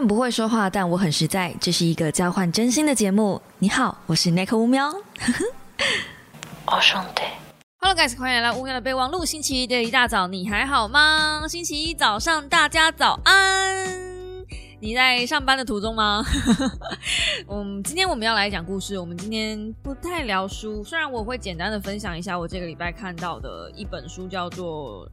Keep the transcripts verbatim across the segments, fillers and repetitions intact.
很不会说话，但我很实在。这是一个交换真心的节目。你好，我是 Neko 乌喵。哦，兄弟。Hello guys， 欢迎来到乌喵的备忘录。星期一的一大早，你还好吗？星期一早上，大家早安。你在上班的途中吗？嗯，今天我们要来讲故事。我们今天不太聊书，虽然我会简单的分享一下我这个礼拜看到的一本书，叫做《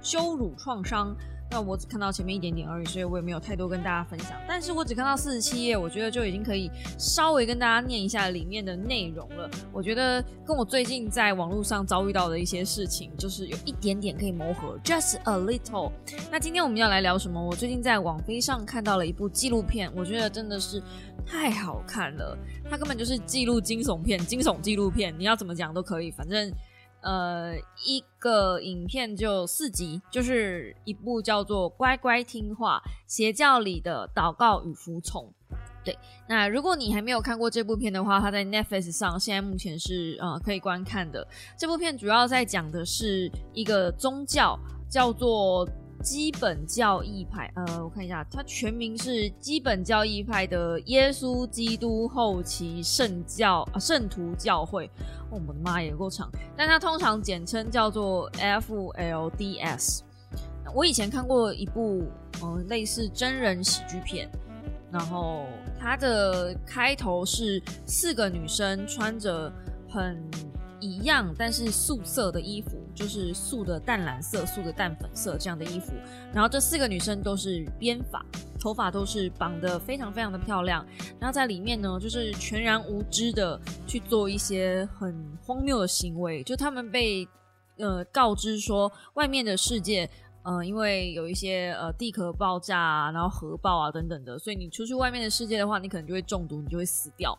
羞辱创伤》。那我只看到前面一点点而已，所以我也没有太多跟大家分享。但是我只看到四十七页，我觉得就已经可以稍微跟大家念一下里面的内容了。我觉得跟我最近在网络上遭遇到的一些事情，就是有一点点可以磨合 ，just a little。那今天我们要来聊什么？我最近在网飞上看到了一部纪录片，我觉得真的是太好看了。它根本就是记录惊悚片，惊悚纪录片，你要怎么讲都可以，反正。呃，一个影片就四集，就是一部叫做《乖乖听话：邪教里的祷告与服从》。对，那如果你还没有看过这部片的话，它在 Netflix 上现在目前是呃可以观看的。这部片主要在讲的是一个宗教，叫做基本教义派。呃，我看一下，它全名是基本教义派的耶稣基督后期圣教啊圣徒教会。我的妈也够长，但它通常简称叫做 F L D S。我以前看过一部嗯、呃、类似真人喜剧片，然后它的开头是四个女生穿着很一样但是素色的衣服，就是素的淡蓝色、素的淡粉色这样的衣服，然后这四个女生都是编发，头发都是绑得非常非常的漂亮，然后在里面呢就是全然无知的去做一些很荒谬的行为，就他们被呃告知说外面的世界呃，因为有一些呃地壳爆炸啊，然后核爆啊等等的，所以你出去外面的世界的话，你可能就会中毒，你就会死掉。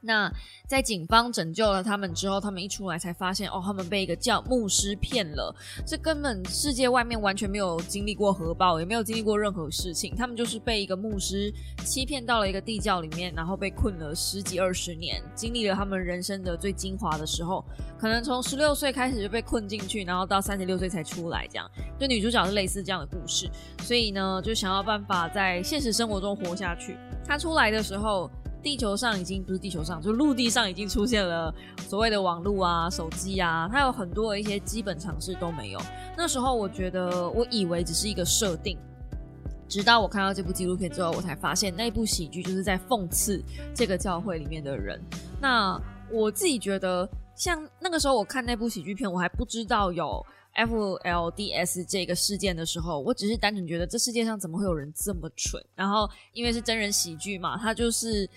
那在警方拯救了他们之后，他们一出来才发现哦，他们被一个叫牧师骗了，这根本世界外面完全没有经历过核爆，也没有经历过任何事情，他们就是被一个牧师欺骗到了一个地窖里面，然后被困了十几二十年，经历了他们人生的最精华的时候，可能从十六岁开始就被困进去，然后到三十六岁才出来，这样就女主角是类似这样的故事。所以呢就想要办法在现实生活中活下去。她出来的时候，地球上已经不是地球上，就陆地上已经出现了所谓的网络啊、手机啊，它有很多的一些基本常识都没有。那时候我觉得，我以为只是一个设定，直到我看到这部纪录片之后，我才发现那部喜剧就是在讽刺这个教会里面的人。那我自己觉得，像那个时候我看那部喜剧片，我还不知道有F L D S 这个事件的时候，我只是单纯觉得这世界上怎么会有人这么蠢。然后因为是真人喜剧嘛，它就是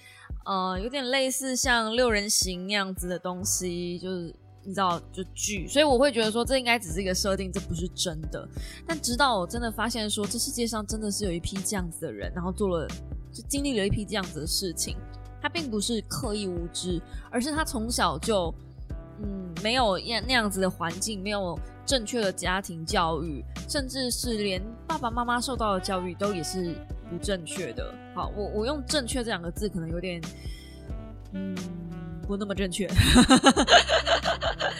呃有点类似像六人行那样子的东西，就是你知道就剧，所以我会觉得说这应该只是一个设定，这不是真的。但直到我真的发现说这世界上真的是有一批这样子的人，然后做了就经历了一批这样子的事情，他并不是刻意无知，而是他从小就嗯没有那样子的环境，没有正确的家庭教育，甚至是连爸爸妈妈受到的教育都也是不正确的。好，我我用正确这两个字可能有点嗯不那么正确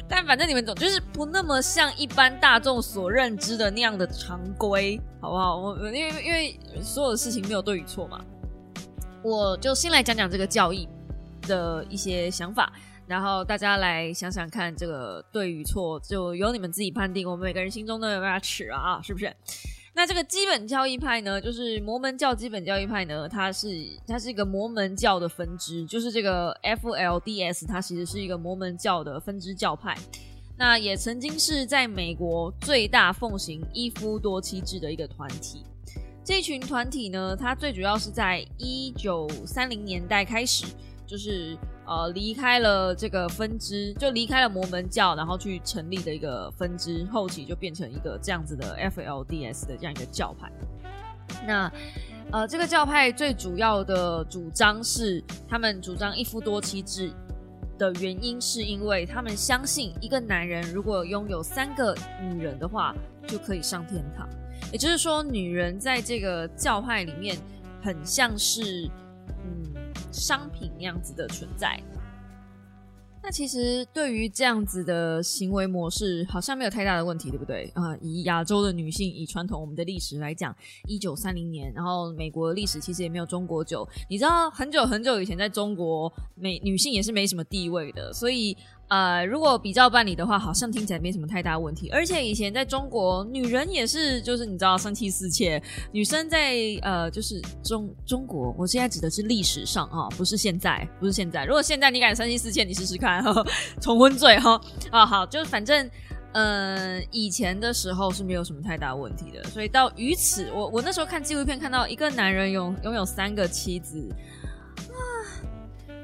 但反正你们懂，就是不那么像一般大众所认知的那样的常规，好不好？我因为因为所有的事情没有对与错嘛，我就先来讲讲这个教义的一些想法，然后大家来想想看这个对与错就由你们自己判定，我们每个人心中都有把尺啊，是不是？那这个基本教义派呢，就是摩门教基本教义派呢，它是它是一个摩门教的分支，就是这个 F L D S 它其实是一个摩门教的分支教派，那也曾经是在美国最大奉行一夫多妻制的一个团体。这群团体呢，它最主要是在一九三零年代开始，就是呃，离开了这个分支，就离开了摩门教，然后去成立的一个分支，后期就变成一个这样子的 F L D S 的这样一个教派。那呃，这个教派最主要的主张是，他们主张一夫多妻制的原因是因为他们相信一个男人如果拥有三个女人的话，就可以上天堂。也就是说，女人在这个教派里面很像是商品那样子的存在，那其实对于这样子的行为模式好像没有太大的问题，对不对？呃、以亚洲的女性，以传统我们的历史来讲，一九三零年，然后美国的历史其实也没有中国久，你知道很久很久以前在中国美女性也是没什么地位的，所以呃，如果比照办理的话，好像听起来没什么太大问题。而且以前在中国，女人也是就是你知道三妻四妾，女生在呃就是中中国，我现在指的是历史上啊、哦，不是现在，不是现在。如果现在你敢三妻四妾，你试试看呵呵，重婚罪哈啊、哦、好，就是反正呃以前的时候是没有什么太大问题的。所以到于此，我我那时候看纪录片看到一个男人拥拥有三个妻子。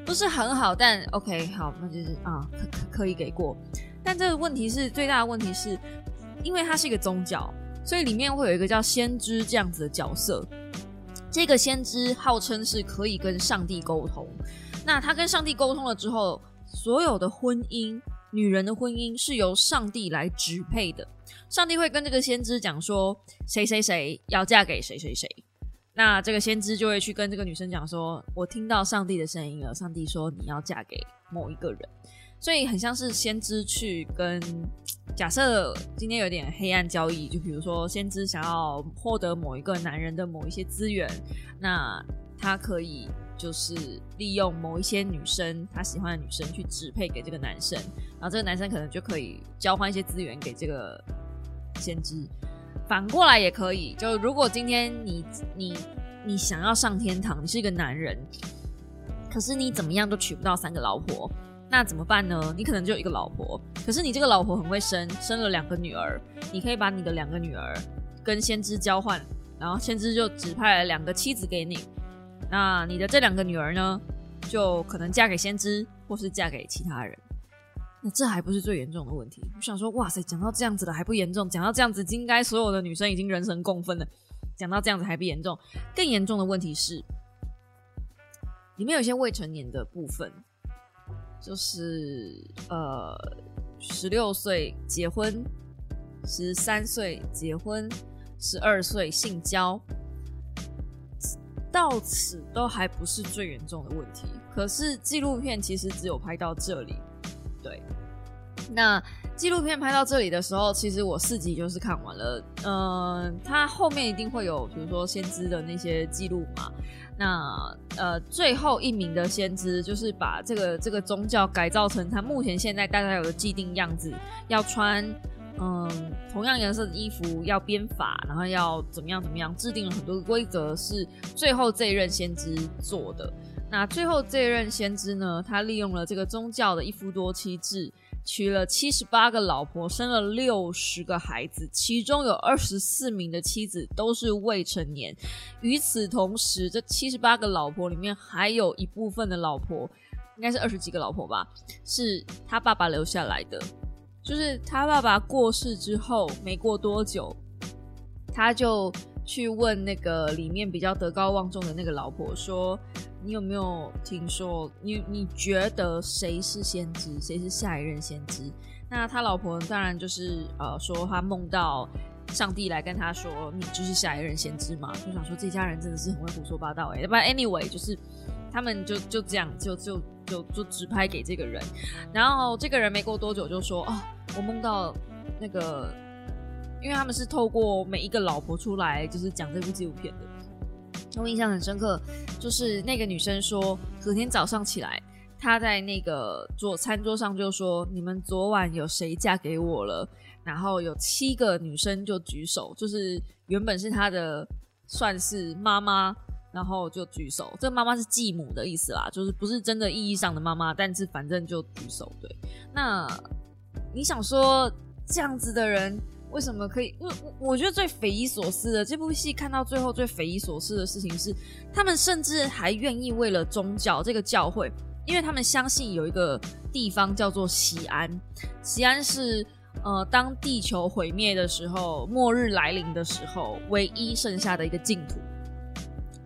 不是很好，但 OK 好，那就是啊 可, 可以给过。但这个问题是最大的问题是，因为它是一个宗教，所以里面会有一个叫先知这样子的角色。这个先知号称是可以跟上帝沟通，那他跟上帝沟通了之后，所有的婚姻，女人的婚姻是由上帝来支配的。上帝会跟这个先知讲说，谁谁谁要嫁给谁谁谁。那这个先知就会去跟这个女生讲说，我听到上帝的声音了，上帝说你要嫁给某一个人。所以很像是先知去跟，假设今天有点黑暗交易，就比如说先知想要获得某一个男人的某一些资源，那他可以就是利用某一些女生，他喜欢的女生去指配给这个男生，然后这个男生可能就可以交换一些资源给这个先知。反过来也可以，就如果今天你你你想要上天堂，你是一个男人，可是你怎么样都娶不到三个老婆，那怎么办呢？你可能就有一个老婆，可是你这个老婆很会生，生了两个女儿，你可以把你的两个女儿跟先知交换，然后先知就指派了两个妻子给你，那你的这两个女儿呢，就可能嫁给先知，或是嫁给其他人。那这还不是最严重的问题。我想说，哇塞，讲到这样子的还不严重，讲到这样子应该所有的女生已经人神共愤了，讲到这样子还不严重。更严重的问题是，里面有一些未成年的部分，就是呃十六岁结婚，十三岁结婚，十二岁性交，到此都还不是最严重的问题。可是纪录片其实只有拍到这里。对，那纪录片拍到这里的时候，其实我四集就是看完了。呃，它后面一定会有，比如说先知的那些记录嘛。那呃，最后一名的先知就是把这个这个宗教改造成它目前现在大家有的既定样子，要穿嗯同样颜色的衣服，要编法，然后要怎么样怎么样，制定了很多规则，是最后这一任先知做的。那最后这任先知呢，他利用了这个宗教的一夫多妻制，娶了七十八个老婆，生了六十个孩子，其中有二十四名的妻子都是未成年。与此同时，这七十八个老婆里面还有一部分的老婆，应该是二十几个老婆吧，是他爸爸留下来的。就是他爸爸过世之后没过多久，他就去问那个里面比较德高望重的那个老婆说，你有没有听说，你你觉得谁是先知，谁是下一任先知？那他老婆当然就是呃说他梦到上帝来跟他说，你就是下一任先知嘛。就想说这家人真的是很会胡说八道哎、欸。但 anyway 就是他们就就这样就就就就指派给这个人，然后这个人没过多久就说，哦，我梦到那个，因为他们是透过每一个老婆出来就是讲这部纪录片的。我印象很深刻，就是那个女生说，昨天早上起来，她在那个桌餐桌上就说，你们昨晚有谁嫁给我了？然后有七个女生就举手，就是原本是她的算是妈妈，然后就举手。这个妈妈是继母的意思啦，就是不是真的意义上的妈妈，但是反正就举手。对，那你想说这样子的人为什么可以？因为我觉得最匪夷所思的，这部戏看到最后最匪夷所思的事情是，他们甚至还愿意为了宗教这个教会，因为他们相信有一个地方叫做锡安，锡安是呃当地球毁灭的时候，末日来临的时候，唯一剩下的一个净土。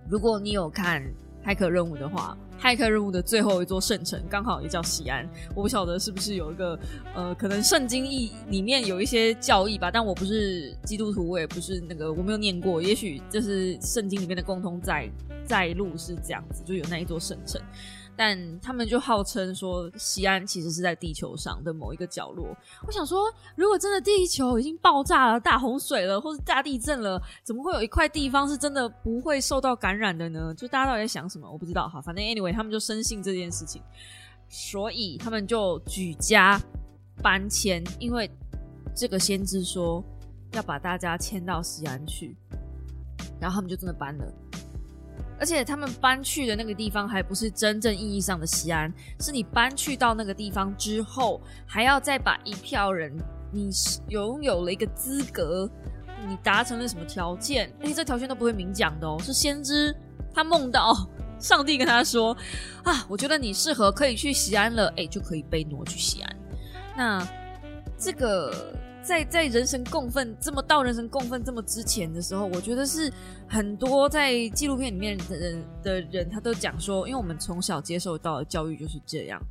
如果你有看骇客任务的话，骇客任务的最后一座圣城刚好也叫锡安。我不晓得是不是有一个呃，可能圣经义里面有一些教义吧，但我不是基督徒，我也不是那个，我没有念过，也许就是圣经里面的共通载载录是这样子，就有那一座圣城。但他们就号称说西安其实是在地球上的某一个角落。我想说，如果真的地球已经爆炸了、大洪水了，或是大地震了，怎么会有一块地方是真的不会受到感染的呢？就大家到底在想什么？我不知道哈。反正 anyway， 他们就深信这件事情，所以他们就举家搬迁，因为这个先知说要把大家迁到西安去，然后他们就真的搬了。而且他们搬去的那个地方还不是真正意义上的西安，是你搬去到那个地方之后，还要再把一票人，你拥有了一个资格，你达成了什么条件，而且这条件都不会明讲的哦，是先知他梦到上帝跟他说啊，我觉得你适合可以去西安了，哎，就可以被挪去西安。那这个在在人神共愤这么到人神共愤这么之前的时候，我觉得是很多在纪录片里面的 人, 的人他都讲说，因为我们从小接受到的教育就是这样，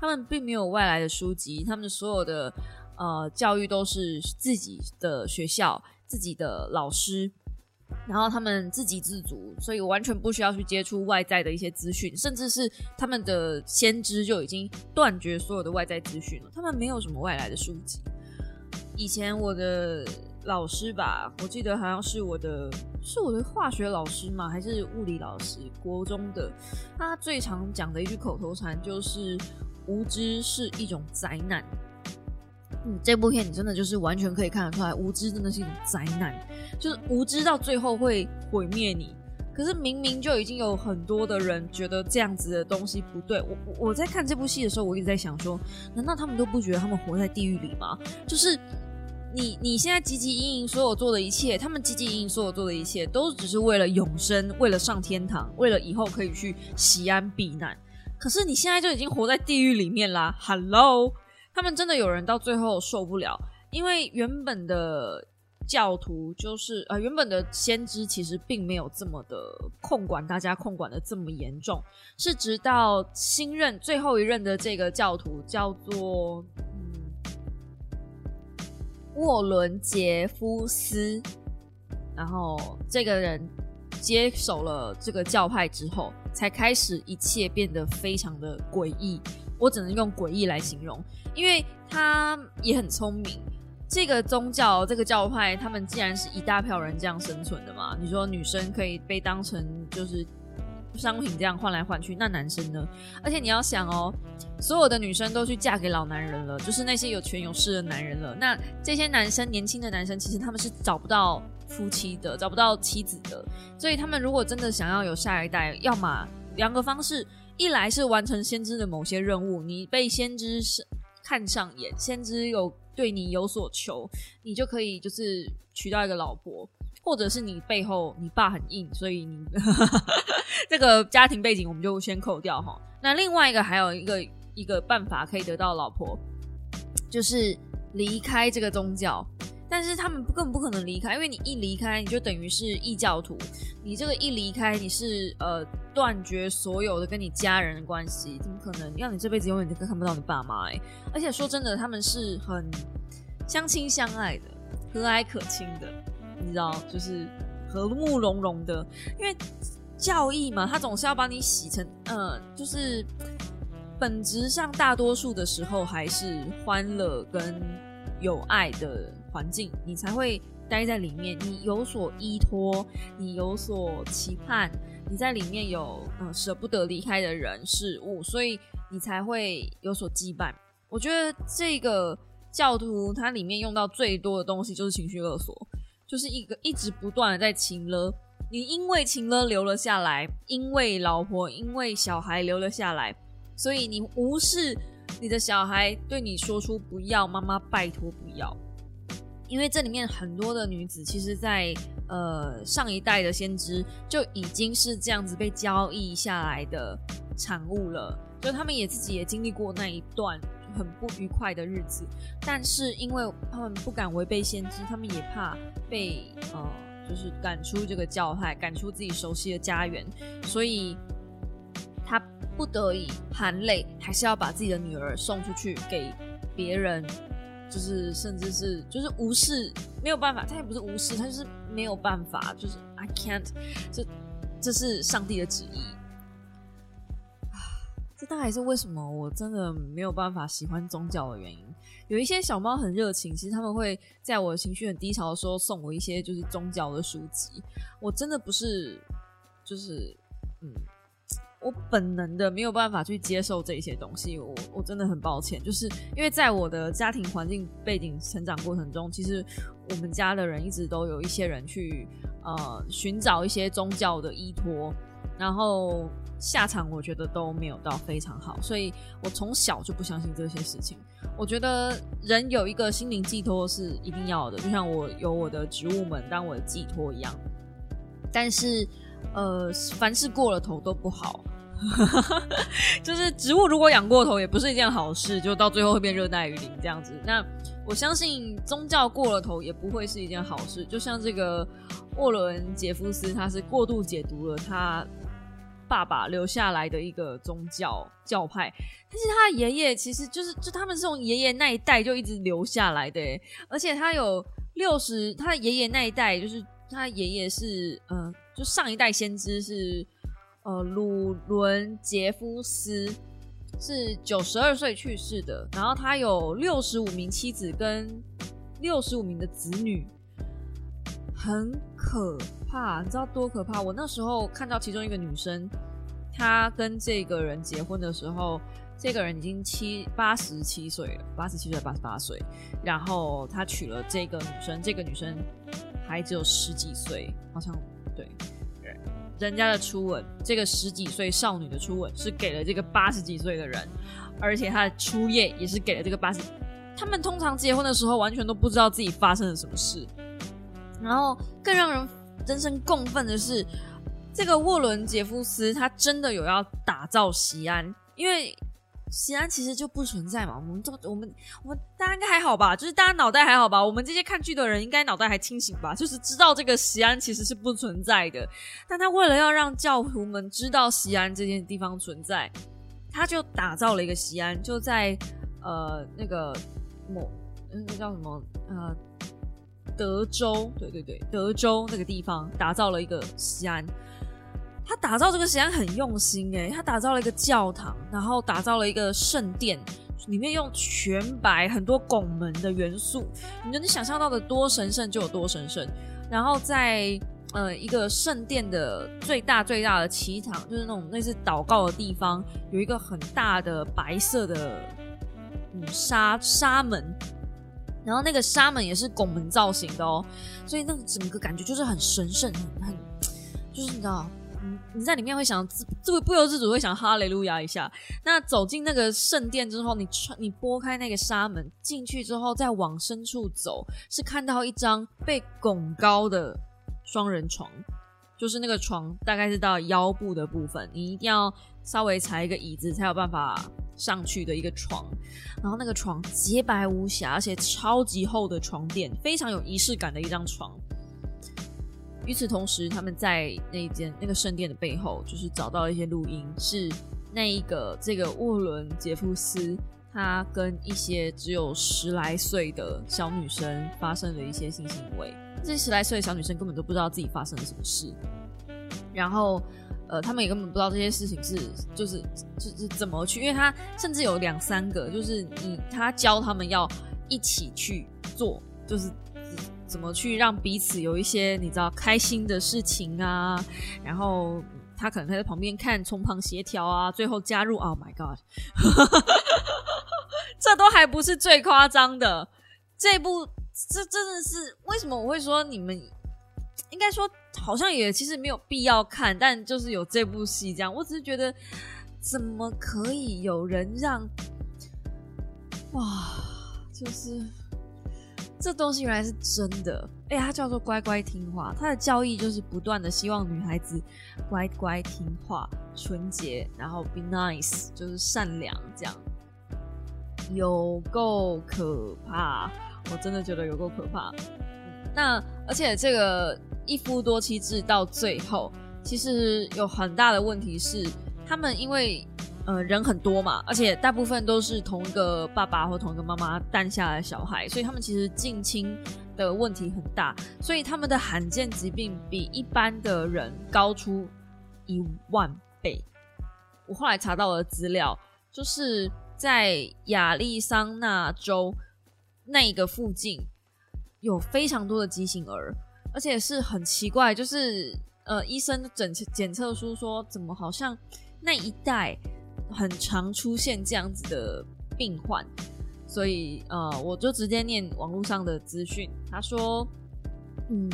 他们并没有外来的书籍，他们所有的呃教育都是自己的学校、自己的老师，然后他们自给自足，所以完全不需要去接触外在的一些资讯，甚至是他们的先知就已经断绝所有的外在资讯了，他们没有什么外来的书籍。以前我的老师吧，我记得好像是我的是我的化学老师嘛，还是物理老师，国中的，他最常讲的一句口头禅就是无知是一种灾难。嗯，这部片你真的就是完全可以看得出来，无知真的是一种灾难，就是无知到最后会毁灭你。可是明明就已经有很多的人觉得这样子的东西不对。我我在看这部戏的时候，我一直在想说，难道他们都不觉得他们活在地狱里吗？就是你你现在汲汲营营所有做的一切，他们汲汲营营所有做的一切，都只是为了永生，为了上天堂，为了以后可以去西安避难。可是你现在就已经活在地狱里面啦 ，Hello， 他们真的有人到最后受不了，因为原本的教徒就是呃，原本的先知其实并没有这么的控管大家，控管的这么严重，是直到新任最后一任的这个教徒叫做嗯沃伦杰夫斯，然后这个人接手了这个教派之后，才开始一切变得非常的诡异，我只能用诡异来形容，因为他也很聪明。这个宗教这个教派他们既然是一大票人这样生存的嘛，你说女生可以被当成就是商品这样换来换去，那男生呢？而且你要想哦，所有的女生都去嫁给老男人了，就是那些有权有势的男人了，那这些男生，年轻的男生其实他们是找不到夫妻的，找不到妻子的，所以他们如果真的想要有下一代，要么两个方式，一来是完成先知的某些任务，你被先知看上眼，先知有对你有所求，你就可以就是娶到一个老婆，或者是你背后你爸很硬，所以你这个家庭背景我们就先扣掉哈。那另外一个还有一个一个办法可以得到老婆，就是离开这个宗教，但是他们根本不可能离开，因为你一离开你就等于是异教徒，你这个一离开你是呃断绝所有的跟你家人的关系，怎么可能让你这辈子永远都看不到你爸妈欸？而且说真的，他们是很相亲相爱的，和蔼可亲的，你知道，就是和睦融融的。因为教义嘛，他总是要把你洗成，呃，就是本质上大多数的时候还是欢乐跟有爱的环境，你才会待在里面，你有所依托，你有所期盼，你在里面有嗯舍不得离开的人事物，所以你才会有所羁绊。我觉得这个教徒它里面用到最多的东西就是情绪勒索，就是一个一直不断的在情勒，你因为情勒留了下来，因为老婆因为小孩留了下来，所以你无视你的小孩对你说出不要妈妈拜托不要。因为这里面很多的女子其实在呃上一代的先知就已经是这样子被交易下来的产物了，就他们也自己也经历过那一段很不愉快的日子，但是因为他们不敢违背先知，他们也怕被呃就是赶出这个教派，赶出自己熟悉的家园，所以他不得已含泪还是要把自己的女儿送出去给别人，就是甚至是就是无视，没有办法，他也不是无视，他就是没有办法，就是 I can't， 这这是上帝的旨意。这大概是为什么我真的没有办法喜欢宗教的原因。有一些小猫很热情，其实他们会在我情绪很低潮的时候送我一些就是宗教的书籍，我真的不是就是嗯我本能的没有办法去接受这些东西，我我真的很抱歉，就是因为在我的家庭环境背景成长过程中，其实我们家的人一直都有一些人去呃寻找一些宗教的依托，然后下场我觉得都没有到非常好，所以我从小就不相信这些事情。我觉得人有一个心灵寄托是一定要的，就像我有我的植物们当我的寄托一样，但是呃，凡事过了头都不好就是植物如果养过头也不是一件好事，就到最后会变热带雨林这样子。那我相信宗教过了头也不会是一件好事，就像这个沃伦杰夫斯，他是过度解读了他爸爸留下来的一个宗教教派，但是他的爷爷其实就是就他们是从爷爷那一代就一直留下来的耶，而且他有六十，他的爷爷那一代就是他爷爷是呃，就上一代先知是呃鲁伦杰夫斯，是九十二岁去世的，然后他有六十五名妻子跟六十五名的子女，很可怕，你知道多可怕？我那时候看到其中一个女生，她跟这个人结婚的时候，这个人已经七八十七岁了，八十七岁八十八岁，然后他娶了这个女生，这个女生还只有十几岁，好像对。人家的初吻，这个十几岁少女的初吻是给了这个八十几岁的人，而且她的初夜也是给了这个八十。他们通常结婚的时候完全都不知道自己发生了什么事。然后更让人人生共愤的是，这个沃伦杰夫斯他真的有要打造西安，因为西安其实就不存在嘛，我们都我们我们大家应该还好吧，就是大家脑袋还好吧，我们这些看剧的人应该脑袋还清醒吧，就是知道这个西安其实是不存在的，但他为了要让教徒们知道西安这件地方存在，他就打造了一个西安，就在呃那个某那叫什么呃德州，对对对，德州那个地方打造了一个西安。他打造这个西安很用心耶，他打造了一个教堂，然后打造了一个圣殿，里面用全白很多拱门的元素，你能想象到的多神圣就有多神圣。然后在呃一个圣殿的最大最大的祈堂，就是那种类似祷告的地方，有一个很大的白色的嗯纱纱门，然后那个纱门也是拱门造型的哦，所以那个整个感觉就是很神圣，很很就是你知道。你在里面会想，不不由自主会想哈雷路亚一下。那走进那个圣殿之后，你穿你拨开那个纱门进去之后，再往深处走，是看到一张被拱高的双人床，就是那个床大概是到腰部的部分，你一定要稍微踩一个椅子才有办法上去的一个床。然后那个床洁白无瑕，而且超级厚的床垫，非常有仪式感的一张床。与此同时，他们在那间那个圣殿的背后，就是找到一些录音，是那一个这个沃伦杰夫斯，他跟一些只有十来岁的小女生发生了一些性行为。这十来岁的小女生根本都不知道自己发生了什么事，然后呃，他们也根本不知道这些事情是就是就是怎么去，因为他甚至有两三个，就是你他教他们要一起去做，就是。怎么去让彼此有一些你知道开心的事情啊，然后他可能在旁边看从旁协调啊，最后加入 Oh my god 这都还不是最夸张的，这部这真的是为什么我会说你们应该说好像也其实没有必要看，但就是有这部戏这样，我只是觉得怎么可以有人让哇，就是这东西原来是真的，哎、欸，它叫做乖乖听话，它的教义就是不断的希望女孩子乖乖听话、纯洁，然后 be nice， 就是善良这样，有够可怕，我真的觉得有够可怕。那而且这个一夫多妻制到最后，其实有很大的问题是，他们因为。呃，人很多嘛，而且大部分都是同一个爸爸或同一个妈妈诞下来的小孩，所以他们其实近亲的问题很大，所以他们的罕见疾病比一般的人高出一万倍，我后来查到我的资料，就是在亚利桑那州那一个附近有非常多的畸形儿，而且是很奇怪，就是呃，医生检检测出说，怎么好像那一带很常出现这样子的病患，所以呃，我就直接念网络上的资讯，他说，嗯，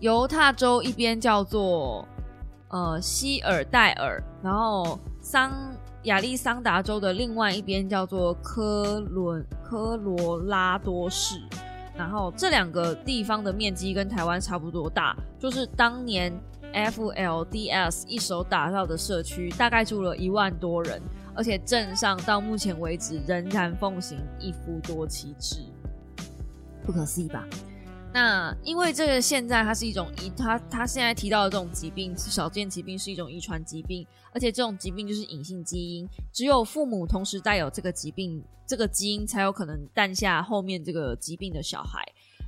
犹他州一边叫做呃希尔戴尔，然后桑亚利桑达州的另外一边叫做科伦科罗拉多市。然后这两个地方的面积跟台湾差不多大，就是当年 F L D S 一手打造的社区，大概住了一万多人，而且镇上到目前为止仍然奉行一夫多妻制，不可思议吧？那因为这个现在它是一种遗，它它现在提到的这种疾病，少见疾病是一种遗传疾病，而且这种疾病就是隐性基因，只有父母同时带有这个疾病这个基因，才有可能诞下后面这个疾病的小孩。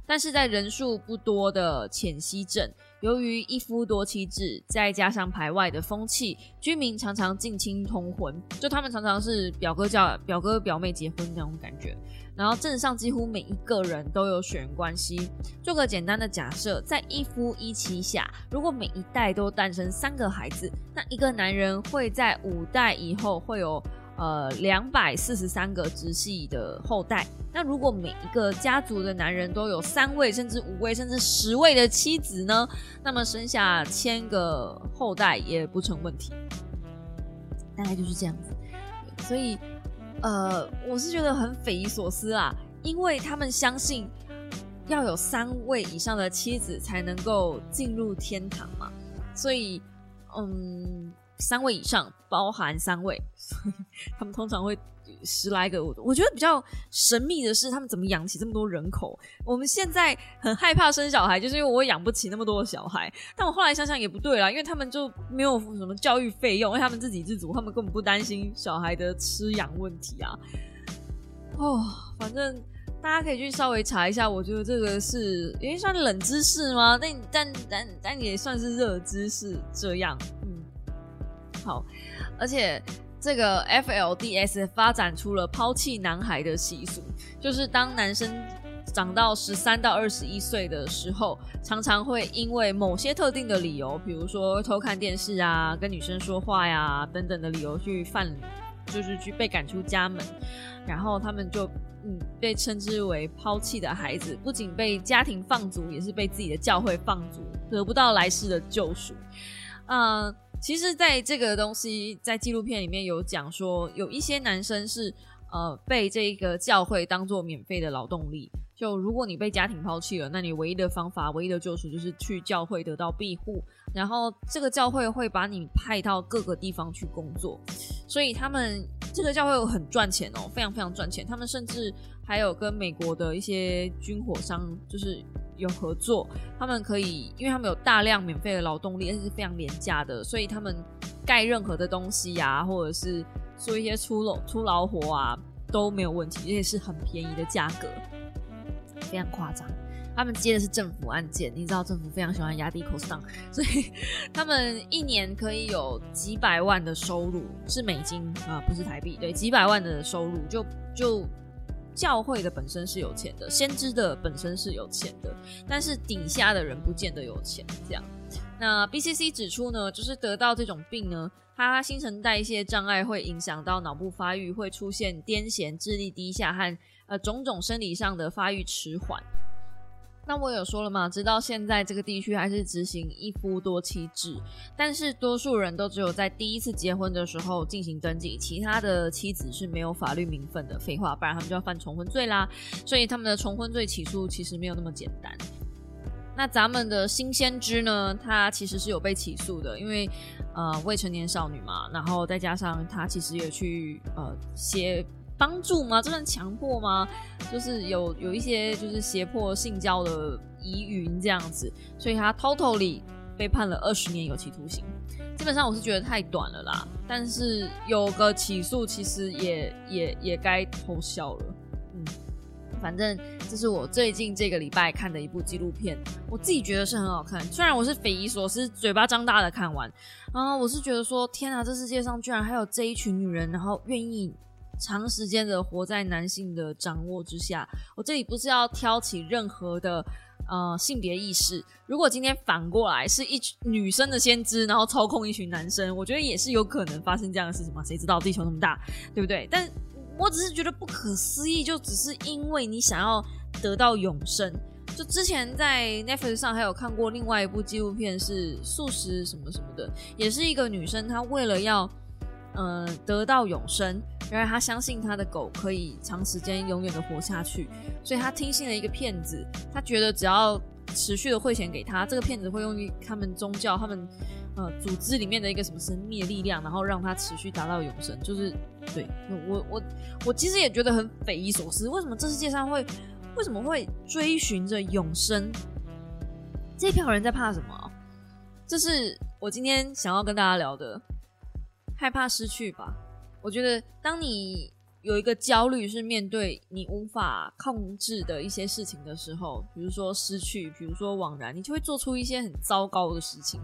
但是在人数不多的浅溪镇，由于一夫多妻制，再加上排外的风气，居民常常近亲通婚，就他们常常是表哥叫表哥表妹结婚那种感觉。然后镇上几乎每一个人都有血缘关系。做个简单的假设，在一夫一妻下，如果每一代都诞生三个孩子，那一个男人会在五代以后会有呃两百四十三个直系的后代。那如果每一个家族的男人都有三位甚至五位甚至十位的妻子呢，那么生下千个后代也不成问题。大概就是这样子。所以呃，我是觉得很匪夷所思啦，因为他们相信要有三位以上的妻子才能够进入天堂嘛，所以嗯，三位以上包含三位，所以他们通常会十来个。我觉得比较神秘的是他们怎么养起这么多人口。我们现在很害怕生小孩，就是因为我养不起那么多的小孩，但我后来想想也不对啦，因为他们就没有什么教育费用，因为他们自给自足，他们根本不担心小孩的吃养问题啊。哦，反正大家可以去稍微查一下，我觉得这个是因为算冷知识吗？但但但但也算是热知识这样。嗯，好，而且这个 F L D S 发展出了抛弃男孩的习俗，就是当男生长到十三到二十一岁的时候，常常会因为某些特定的理由，比如说偷看电视啊、跟女生说话呀、啊、等等的理由去犯，就是去被赶出家门，然后他们就嗯被称之为抛弃的孩子，不仅被家庭放逐，也是被自己的教会放逐，得不到来世的救赎。嗯、呃。其实在这个东西在纪录片里面有讲说，有一些男生是呃被这个教会当作免费的劳动力，就如果你被家庭抛弃了，那你唯一的方法唯一的救赎就是去教会得到庇护，然后这个教会会把你派到各个地方去工作，所以他们这个教会很赚钱哦，非常非常赚钱，他们甚至还有跟美国的一些军火商就是有合作，他们可以，因为他们有大量免费的劳动力，而且是非常廉价的，所以他们盖任何的东西啊，或者是做一些出劳出劳活啊都没有问题，而且是很便宜的价格，非常夸张。他们接的是政府案件，你知道政府非常喜欢压低口上，所以他们一年可以有几百万的收入，是美金啊、呃，不是台币，对，几百万的收入，就就。教会的本身是有钱的，先知的本身是有钱的，但是底下的人不见得有钱这样。那 B C C 指出呢，就是得到这种病呢，它新陈代谢障碍会影响到脑部发育，会出现癫痫、智力低下和呃种种生理上的发育迟缓。那我有说了嘛，直到现在这个地区还是执行一夫多妻制，但是多数人都只有在第一次结婚的时候进行登记，其他的妻子是没有法律名分的，废话，不然他们就要犯重婚罪啦，所以他们的重婚罪起诉其实没有那么简单。那咱们的新先知呢，他其实是有被起诉的，因为呃未成年少女嘛，然后再加上他其实也去呃写帮助吗？这算强迫吗？就是有有一些就是胁迫性交的疑云这样子，所以他 totally 被判了二十年有期徒刑。基本上我是觉得太短了啦，但是有个起诉其实也也也该偷笑了。嗯，反正这是我最近这个礼拜看的一部纪录片，我自己觉得是很好看，虽然我是匪夷所思嘴巴张大的看完，然后我是觉得说天啊，这世界上居然还有这一群女人，然后愿意长时间的活在男性的掌握之下。我这里不是要挑起任何的呃性别意识，如果今天反过来是一女生的先知，然后操控一群男生，我觉得也是有可能发生这样的事情嘛，谁知道地球那么大，对不对？但我只是觉得不可思议，就只是因为你想要得到永生。就之前在 Netflix 上还有看过另外一部纪录片，是素食什么什么的，也是一个女生，她为了要呃得到永生，然而她相信她的狗可以长时间永远的活下去，所以她听信了一个骗子，她觉得只要持续的汇钱给她，这个骗子会用于他们宗教他们呃组织里面的一个什么神秘的力量，然后让她持续达到永生。就是对我我我其实也觉得很匪夷所思，为什么这世界上会为什么会追寻着永生？这票人在怕什么？这是我今天想要跟大家聊的，害怕失去吧。我觉得当你有一个焦虑是面对你无法控制的一些事情的时候，比如说失去，比如说惘然，你就会做出一些很糟糕的事情，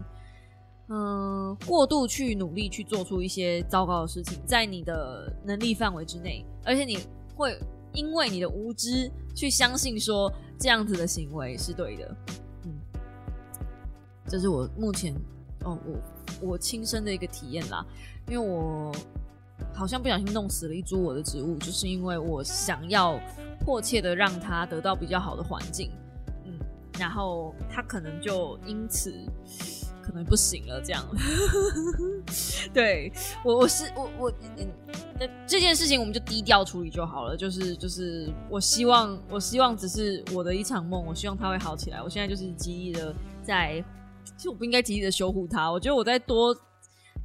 嗯，过度去努力去做出一些糟糕的事情，在你的能力范围之内，而且你会因为你的无知去相信说这样子的行为是对的。嗯，这是我目前哦我我亲身的一个体验啦，因为我好像不小心弄死了一株我的植物，就是因为我想要迫切的让它得到比较好的环境，嗯，然后它可能就因此可能不行了这样。对，我我是我我、嗯、这件事情我们就低调处理就好了，就是就是我希望我希望只是我的一场梦，我希望它会好起来。我现在就是极力的在，其实我不应该极力的修护它，我觉得我在多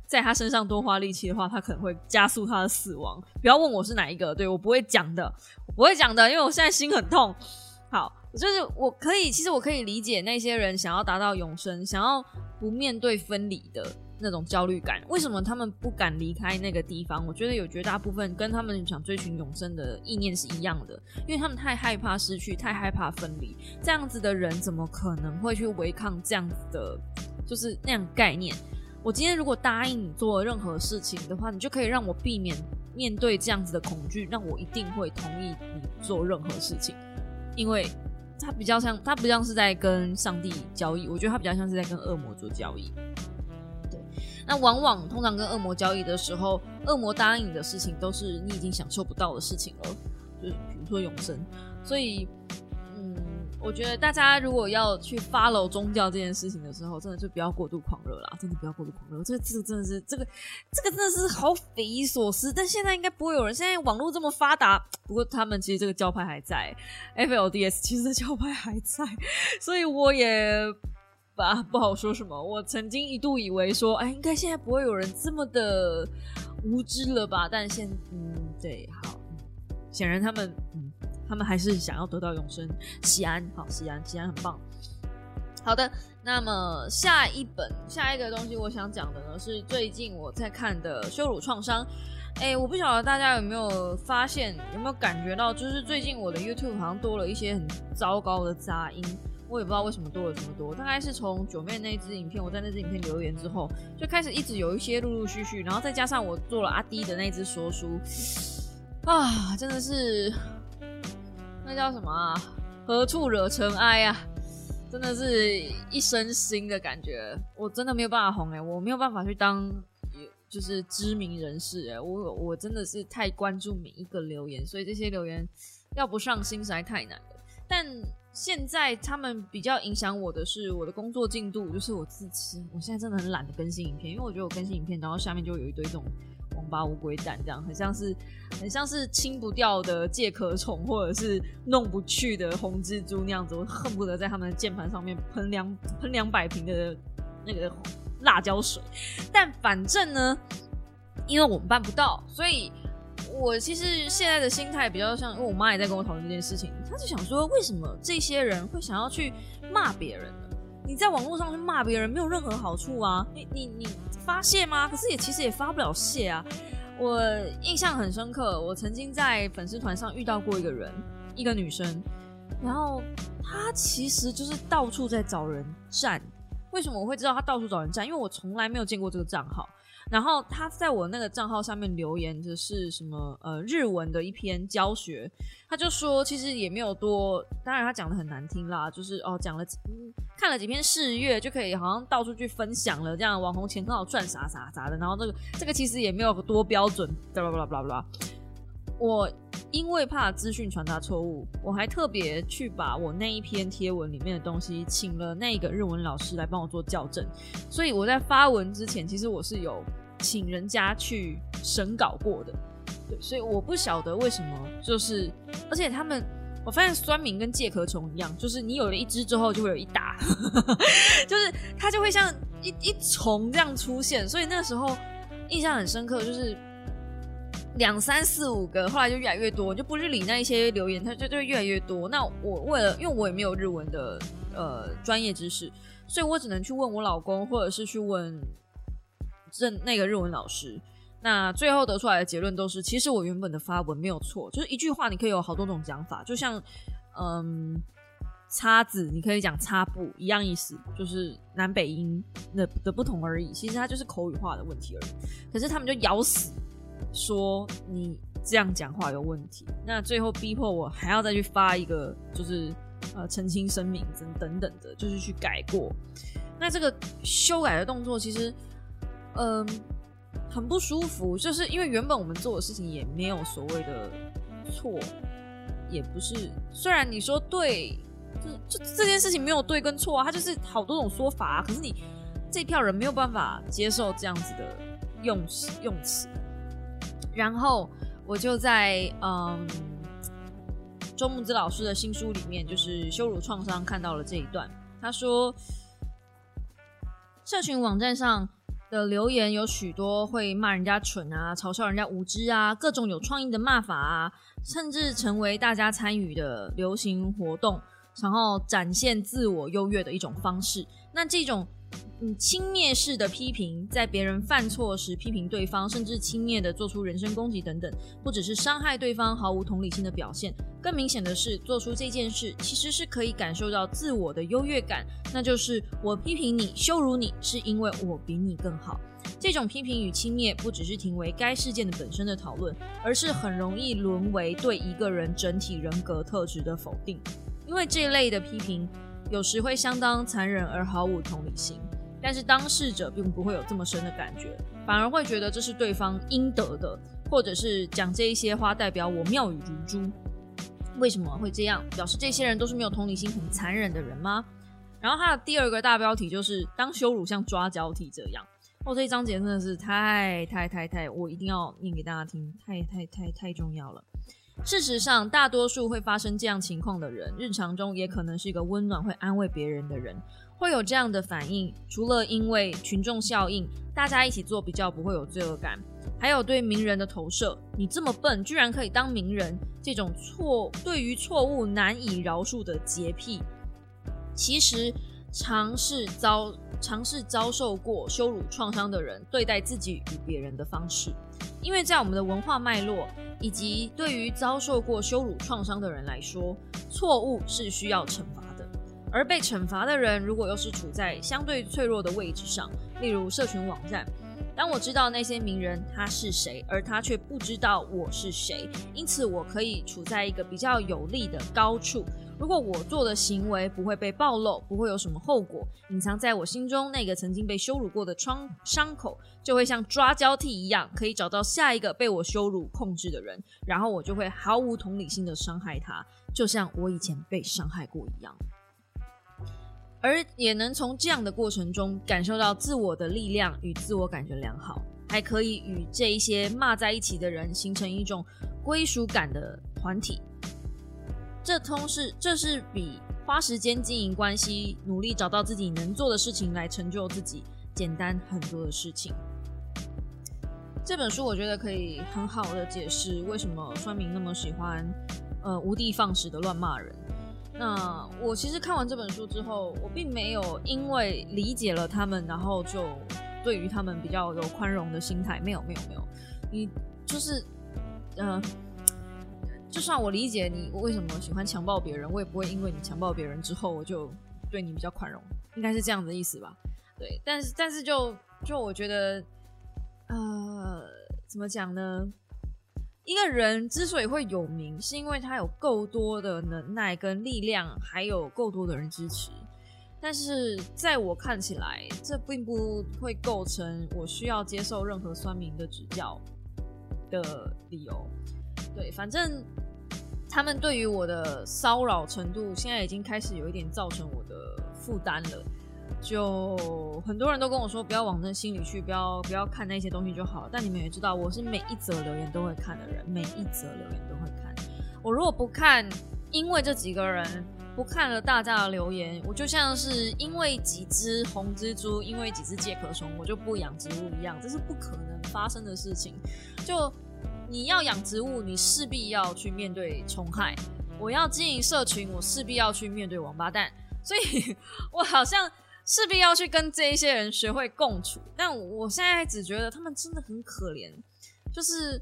在他身上多花力气的话，他可能会加速他的死亡。不要问我是哪一个，对，我不会讲的，我不会讲的，因为我现在心很痛。好，就是我可以，其实我可以理解那些人想要达到永生，想要不面对分离的那种焦虑感。为什么他们不敢离开那个地方？我觉得有绝大部分跟他们想追寻永生的意念是一样的，因为他们太害怕失去，太害怕分离。这样子的人怎么可能会去违抗这样子的，就是那样概念？我今天如果答应你做任何事情的话，你就可以让我避免面对这样子的恐惧，让我一定会同意你做任何事情。因为它比较像，它不像是在跟上帝交易，我觉得它比较像是在跟恶魔做交易。对，那往往通常跟恶魔交易的时候，恶魔答应你的事情都是你已经享受不到的事情了，就是比如说永生。所以我觉得大家如果要去 follow 宗教这件事情的时候，真的就不要过度狂热啦，真的不要过度狂热。这个这个真的是这个这个真的是好匪夷所思，但现在应该不会有人，现在网络这么发达，不过他们其实这个教派还在 F L D S， 其实这教派还在，所以我也啊不好说什么。我曾经一度以为说，哎，应该现在不会有人这么的无知了吧？但现嗯对好，显然他们嗯。他们还是想要得到永生。西安好，西安西安很棒。好的，那么下一本下一个东西我想讲的呢，是最近我在看的羞辱创伤。诶，我不晓得大家有没有发现，有没有感觉到，就是最近我的 YouTube 好像多了一些很糟糕的杂音，我也不知道为什么多了这么多。大概是从九妹那支影片，我在那支影片留言之后，就开始一直有一些陆陆续续，然后再加上我做了阿滴的那支说书啊，真的是那叫什么啊？何处惹尘埃啊！真的是一身腥的感觉。我真的没有办法红哎、欸，我没有办法去当就是知名人士哎、欸，我我真的是太关注每一个留言，所以这些留言要不上心实在太难了。但现在他们比较影响我的是我的工作进度，就是我自己，我现在真的很懒得更新影片，因为我觉得我更新影片，然后下面就有一堆这种王八乌龟蛋，这样很像是很像是清不掉的介壳虫，或者是弄不去的红蜘蛛那样子，我恨不得在他们的键盘上面喷两喷两百瓶的那个辣椒水。但反正呢，因为我们办不到，所以我其实现在的心态比较像，因为我妈也在跟我讨论这件事情，她就想说，为什么这些人会想要去骂别人呢？你在网络上去骂别人没有任何好处啊，你你你发泄吗？可是也其实也发不了泄啊。我印象很深刻，我曾经在粉丝团上遇到过一个人，一个女生，然后她其实就是到处在找人站。为什么我会知道她到处找人站？因为我从来没有见过这个账号。然后她在我那个账号上面留言的是什么呃日文的一篇教学，她就说其实也没有多，当然她讲的很难听啦，就是哦讲了看了几篇试阅就可以好像到处去分享了，这样网红钱很好赚啥啥啥的，然后这个这个其实也没有多标准 blah blah blah blah。 我因为怕资讯传达错误，我还特别去把我那一篇贴文里面的东西请了那个日文老师来帮我做校正，所以我在发文之前其实我是有请人家去审稿过的。对，所以我不晓得为什么，就是而且他们我发现酸民跟介壳虫一样，就是你有了一只之后就会有一打就是它就会像一一虫这样出现，所以那时候印象很深刻，就是两三四五个，后来就越来越多，就不去理那一些留言，它就就越来越多。那我为了，因为我也没有日文的呃专业知识，所以我只能去问我老公，或者是去问正那个日文老师。那最后得出来的结论都是，其实我原本的发文没有错，就是一句话你可以有好多种讲法，就像嗯擦子你可以讲擦布一样意思，就是南北音 的, 的不同而已。其实它就是口语化的问题而已。可是他们就咬死。说你这样讲话有问题，那最后逼迫我还要再去发一个就是呃澄清声明等等的，就是去改过。那这个修改的动作其实嗯、呃、很不舒服，就是因为原本我们做的事情也没有所谓的错，也不是，虽然你说对，就就这件事情没有对跟错啊，它就是好多种说法啊，可是你这票人没有办法接受这样子的用用词。然后我就在嗯周木子老师的新书里面，就是羞辱创伤，看到了这一段。他说，社群网站上的留言有许多会骂人家蠢啊，嘲笑人家无知啊，各种有创意的骂法啊，甚至成为大家参与的流行活动，然后展现自我优越的一种方式。那这种嗯，轻蔑式的批评，在别人犯错时批评对方，甚至轻蔑的做出人身攻击等等，不只是伤害对方毫无同理心的表现，更明显的是做出这件事其实是可以感受到自我的优越感，那就是我批评你羞辱你是因为我比你更好。这种批评与轻蔑不只是停为该事件的本身的讨论，而是很容易沦为对一个人整体人格特质的否定，因为这类的批评有时会相当残忍而毫无同理心，但是当事者并不会有这么深的感觉，反而会觉得这是对方应得的，或者是讲这一些话代表我妙语如珠。为什么会这样？表示这些人都是没有同理心、很残忍的人吗？然后他的第二个大标题就是当羞辱像抓交替这样。哦，这一章节真的是太太太太，我一定要念给大家听，太太太太重要了。事实上，大多数会发生这样情况的人，日常中也可能是一个温暖、会安慰别人的人。会有这样的反应，除了因为群众效应，大家一起做比较不会有罪恶感，还有对名人的投射，你这么笨，居然可以当名人，这种错对于错误难以饶恕的洁癖。其实，尝试遭尝试遭受过羞辱创伤的人，对待自己与别人的方式，因为在我们的文化脉络以及对于遭受过羞辱创伤的人来说，错误是需要惩罚。而被惩罚的人，如果又是处在相对脆弱的位置上，例如社群网站，当我知道那些名人他是谁，而他却不知道我是谁，因此我可以处在一个比较有利的高处。如果我做的行为不会被暴露，不会有什么后果，隐藏在我心中那个曾经被羞辱过的创伤口，就会像抓交替一样，可以找到下一个被我羞辱控制的人，然后我就会毫无同理心的伤害他，就像我以前被伤害过一样。而也能从这样的过程中感受到自我的力量与自我感觉良好，还可以与这一些骂在一起的人形成一种归属感的团体。这通是这是比花时间经营关系，努力找到自己能做的事情来成就自己，简单很多的事情。这本书我觉得可以很好的解释为什么酸民那么喜欢呃无的放矢的乱骂人。那我其实看完这本书之后，我并没有因为理解了他们，然后就对于他们比较有宽容的心态，没有没有没有，你就是呃，就算我理解你为什么喜欢强暴别人，我也不会因为你强暴别人之后我就对你比较宽容，应该是这样的意思吧。对，但是但是就就我觉得呃怎么讲呢，一个人之所以会有名，是因为他有够多的能耐跟力量，还有够多的人支持。但是在我看起来，这并不会构成我需要接受任何酸民的指教的理由。对，反正他们对于我的骚扰程度，现在已经开始有一点造成我的负担了。就很多人都跟我说不要往那心里去，不要不要看那些东西就好了。但你们也知道，我是每一则留言都会看的人，每一则留言都会看。我如果不看，因为这几个人不看了大家的留言，我就像是因为几只红蜘蛛，因为几只介壳虫，我就不养植物一样，这是不可能发生的事情。就你要养植物，你势必要去面对虫害；我要经营社群，我势必要去面对王八蛋。所以我好像势必要去跟这一些人学会共处，但我现在只觉得他们真的很可怜，就是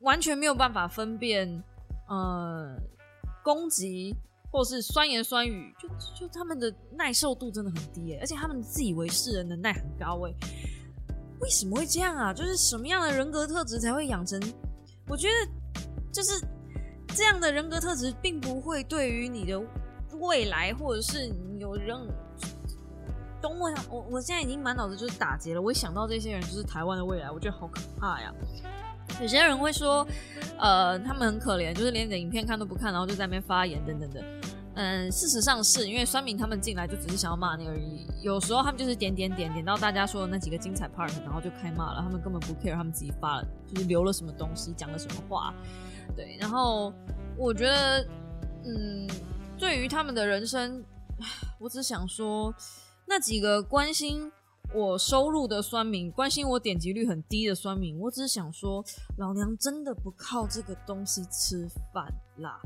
完全没有办法分辨呃攻击或是酸言酸语，就就他们的耐受度真的很低耶，而且他们自以为是的能耐很高耶。为什么会这样啊？就是什么样的人格特质才会养成？我觉得就是这样的人格特质并不会对于你的未来，或者是你有人东我想，我我现在已经满脑子就是打结了。我一想到这些人就是台湾的未来，我觉得好可怕呀。有些人会说，呃，他们很可怜，就是连你的影片看都不看，然后就在那边发言等等的。嗯，事实上是因为酸民他们进来就只是想要骂你而已。有时候他们就是点点点点到大家说的那几个精彩 part， 然后就开骂了。他们根本不 care 他们自己发了就是留了什么东西，讲了什么话。对，然后我觉得，嗯，对于他们的人生，我只想说。那几个关心我收入的酸民，关心我点击率很低的酸民，我只是想说，老娘真的不靠这个东西吃饭啦。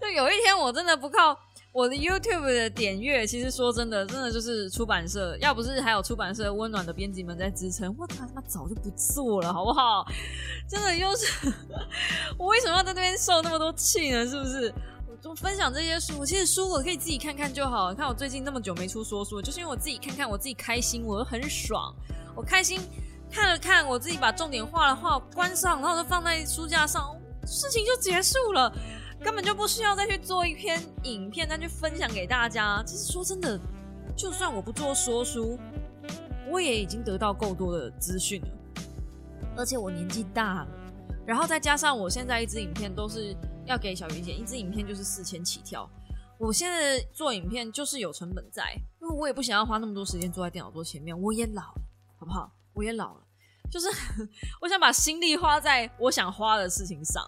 就有一天我真的不靠我的 YouTube 的点阅，其实说真的，真的就是出版社，要不是还有出版社温暖的编辑们在支撑，我他妈早就不做了，好不好？真的就是，我为什么要在那边受那么多气呢？是不是？就分享这些书，其实书我可以自己看看就好。你看我最近那么久没出说书，就是因为我自己看看，我自己开心，我很爽。我开心看了看，我自己把重点画了画，关上，然后就放在书架上，事情就结束了，根本就不需要再去做一篇影片再去分享给大家。其实说真的，就算我不做说书，我也已经得到够多的资讯了，而且我年纪大了，然后再加上我现在一支影片都是。要给小云姐一支影片就是四千起跳，我现在做影片就是有成本在，因为我也不想要花那么多时间坐在电脑桌前面，我也老了，好不好？我也老了，就是我想把心力花在我想花的事情上，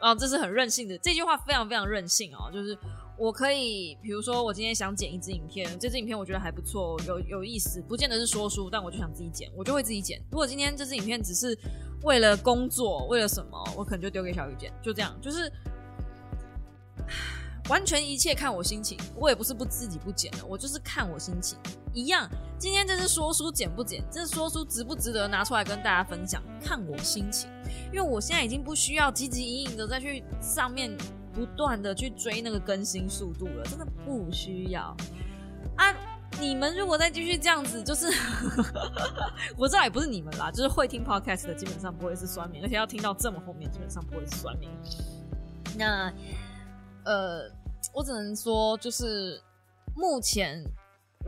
啊，这是很任性的，这句话非常非常任性哦，就是我可以，比如说我今天想剪一支影片，这支影片我觉得还不错，有有意思，不见得是说书，但我就想自己剪，我就会自己剪。如果今天这支影片只是为了工作，为了什么，我可能就丢给小雨剪，就这样，就是完全一切看我心情，我也不是不自己不剪的，我就是看我心情一样。今天这是说书剪不剪，这是说书值不值得拿出来跟大家分享，看我心情，因为我现在已经不需要积极营营的再去上面不断的去追那个更新速度了，真的不需要啊。你们如果再继续这样子，就是我知道也不是你们啦，就是会听 podcast 的基本上不会是酸民，而且要听到这么后面基本上不会是酸民。那呃，我只能说，就是目前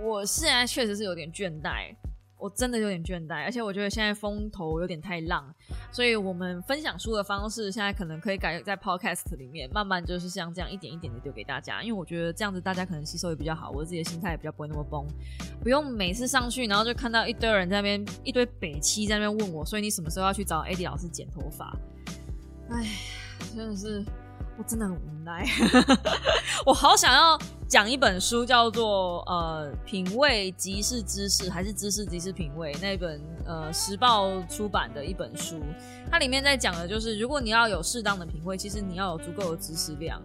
我现在确实是有点倦怠，我真的有点倦怠，而且我觉得现在风头有点太浪，所以我们分享书的方式现在可能可以改在 podcast 里面，慢慢就是像这样一点一点的丢给大家，因为我觉得这样子大家可能吸收也比较好，我自己的心态也比较不会那么崩，不用每次上去然后就看到一堆人在那边一堆北七在那边问我，所以你什么时候要去找 A D 老师剪头发？哎，真的是。我真的很无奈我好想要讲一本书叫做呃品味即是知识还是知识即是品味，那本呃时报出版的一本书，它里面在讲的就是如果你要有适当的品味，其实你要有足够的知识量。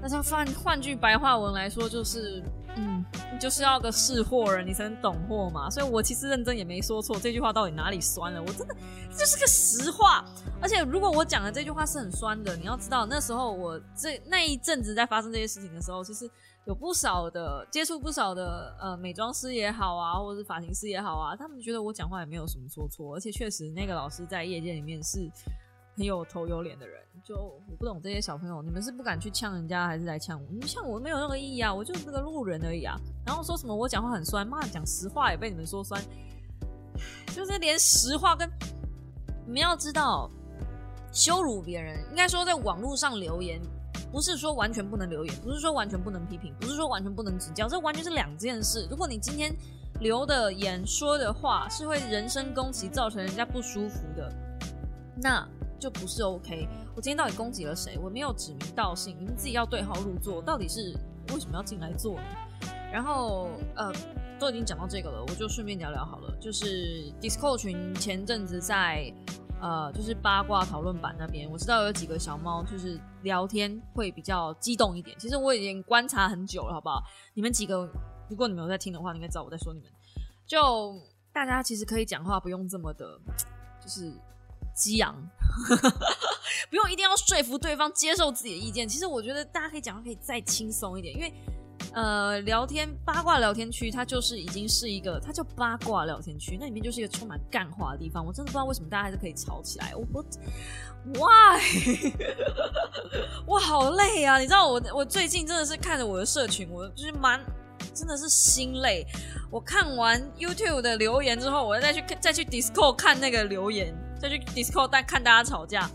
但是换换句白话文来说，就是嗯，你就是要个识货人，你才能懂货嘛。所以我其实认真也没说错，这句话到底哪里酸了？我真的这就是个实话。而且如果我讲的这句话是很酸的，你要知道那时候我这那一阵子在发生这些事情的时候，其实有不少的接触不少的呃美妆师也好啊，或者是发型师也好啊，他们觉得我讲话也没有什么说错，而且确实那个老师在业界里面是很有头有脸的人。就我不懂这些小朋友，你们是不敢去呛人家，还是来呛我？你们呛我没有任何意义啊，我就是个路人而已啊。然后说什么我讲话很酸，妈讲实话也被你们说酸，就是连实话跟你们要知道，羞辱别人，应该说在网络上留言，不是说完全不能留言，不是说完全不能批评，不是说完全不能指教，这完全是两件事。如果你今天留的言说的话是会人身攻击，造成人家不舒服的，那就不是 OK。 我今天到底攻击了谁？我没有指名道姓，你们自己要对号入座，到底是为什么要进来做呢？然后呃，都已经讲到这个了，我就顺便聊聊好了。就是 Discord 群前阵子在呃，就是八卦讨论版那边，我知道有几个小猫就是聊天会比较激动一点。其实我已经观察很久了，好不好？你们几个，如果你们有在听的话，你应该知道我在说你们。就大家其实可以讲话，不用这么的，就是激昂，不用一定要说服对方接受自己的意见。其实我觉得大家可以讲话可以再轻松一点，因为呃，聊天八卦聊天区，它就是已经是一个，它叫八卦聊天区，那里面就是一个充满干话的地方。我真的不知道为什么大家还是可以吵起来，我我 why 我好累啊！你知道我我最近真的是看着我的社群，我就是蛮真的是心累。我看完 YouTube 的留言之后，我再去再去 Discord 看那个留言，再去 Discord 看大家吵架，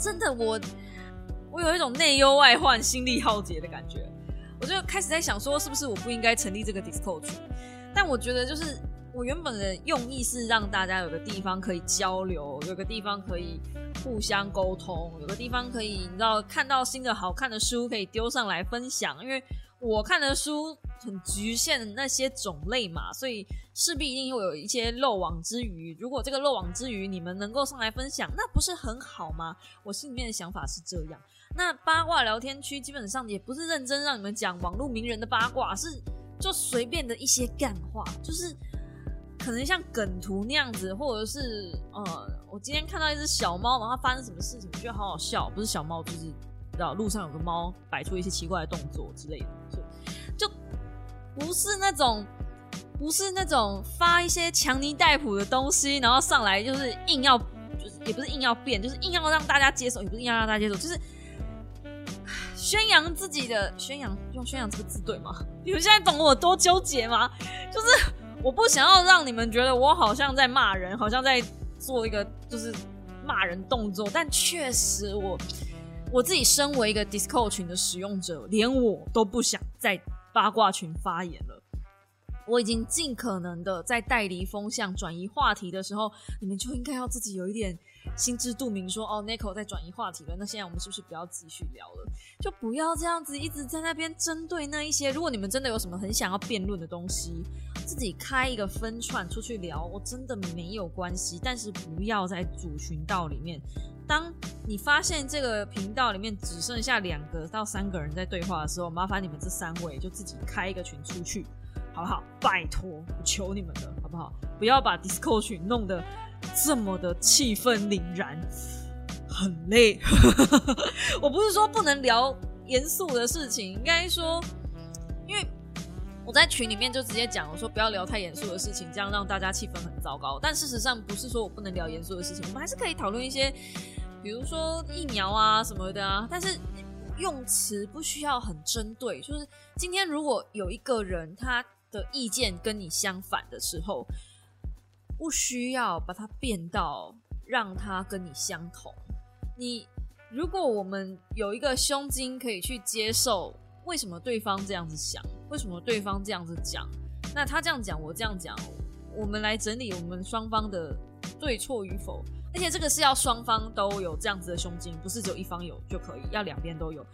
真的我我有一种内忧外患、心力耗竭的感觉。我就开始在想说，是不是我不应该成立这个 Discord 群？但我觉得就是我原本的用意是让大家有个地方可以交流，有个地方可以互相沟通，有个地方可以你知道看到新的好看的书可以丢上来分享。因为我看的书很局限那些种类嘛，所以势必一定会有一些漏网之鱼。如果这个漏网之鱼你们能够上来分享，那不是很好吗？我心里面的想法是这样。那八卦聊天区基本上也不是认真让你们讲网络名人的八卦，是就随便的一些干话，就是可能像梗图那样子，或者是呃，我今天看到一只小猫，然后它发生什么事情，我觉得好好笑。不是小猫，就是你知道路上有个猫摆出一些奇怪的动作之类的，就就不是那种不是那种发一些强尼戴普的东西，然后上来就是硬要，就是也不是硬要变，就是硬要让大家接受，也不是硬要让大家接受，就是。宣扬自己的宣扬，用宣扬这个字对吗？你们现在懂我多纠结吗？就是我不想要让你们觉得我好像在骂人，好像在做一个就是骂人动作，但确实我我自己身为一个 Discord 群的使用者，连我都不想在八卦群发言了。我已经尽可能的在带离风向、转移话题的时候，你们就应该要自己有一点心知肚明说，哦 Neko 在转移话题了，那现在我们是不是不要继续聊了？就不要这样子一直在那边针对那一些。如果你们真的有什么很想要辩论的东西，自己开一个分串出去聊，我真的没有关系，但是不要在主群道里面。当你发现这个频道里面只剩下两个到三个人在对话的时候，麻烦你们这三位就自己开一个群出去，好不好？拜托，我求你们了，好不好？不要把 Discord 群弄得这么的气氛凛然，很累。我不是说不能聊严肃的事情，应该说，因为我在群里面就直接讲，我说不要聊太严肃的事情，这样让大家气氛很糟糕。但事实上不是说我不能聊严肃的事情，我们还是可以讨论一些，比如说疫苗啊什么的啊，但是用词不需要很针对。就是今天如果有一个人他的意见跟你相反的时候，不需要把它变到让它跟你相同。你如果我们有一个胸襟可以去接受，为什么对方这样子想，为什么对方这样子讲，那他这样讲我这样讲，我们来整理我们双方的对错与否。而且这个是要双方都有这样子的胸襟，不是只有一方有就可以，要两边都有。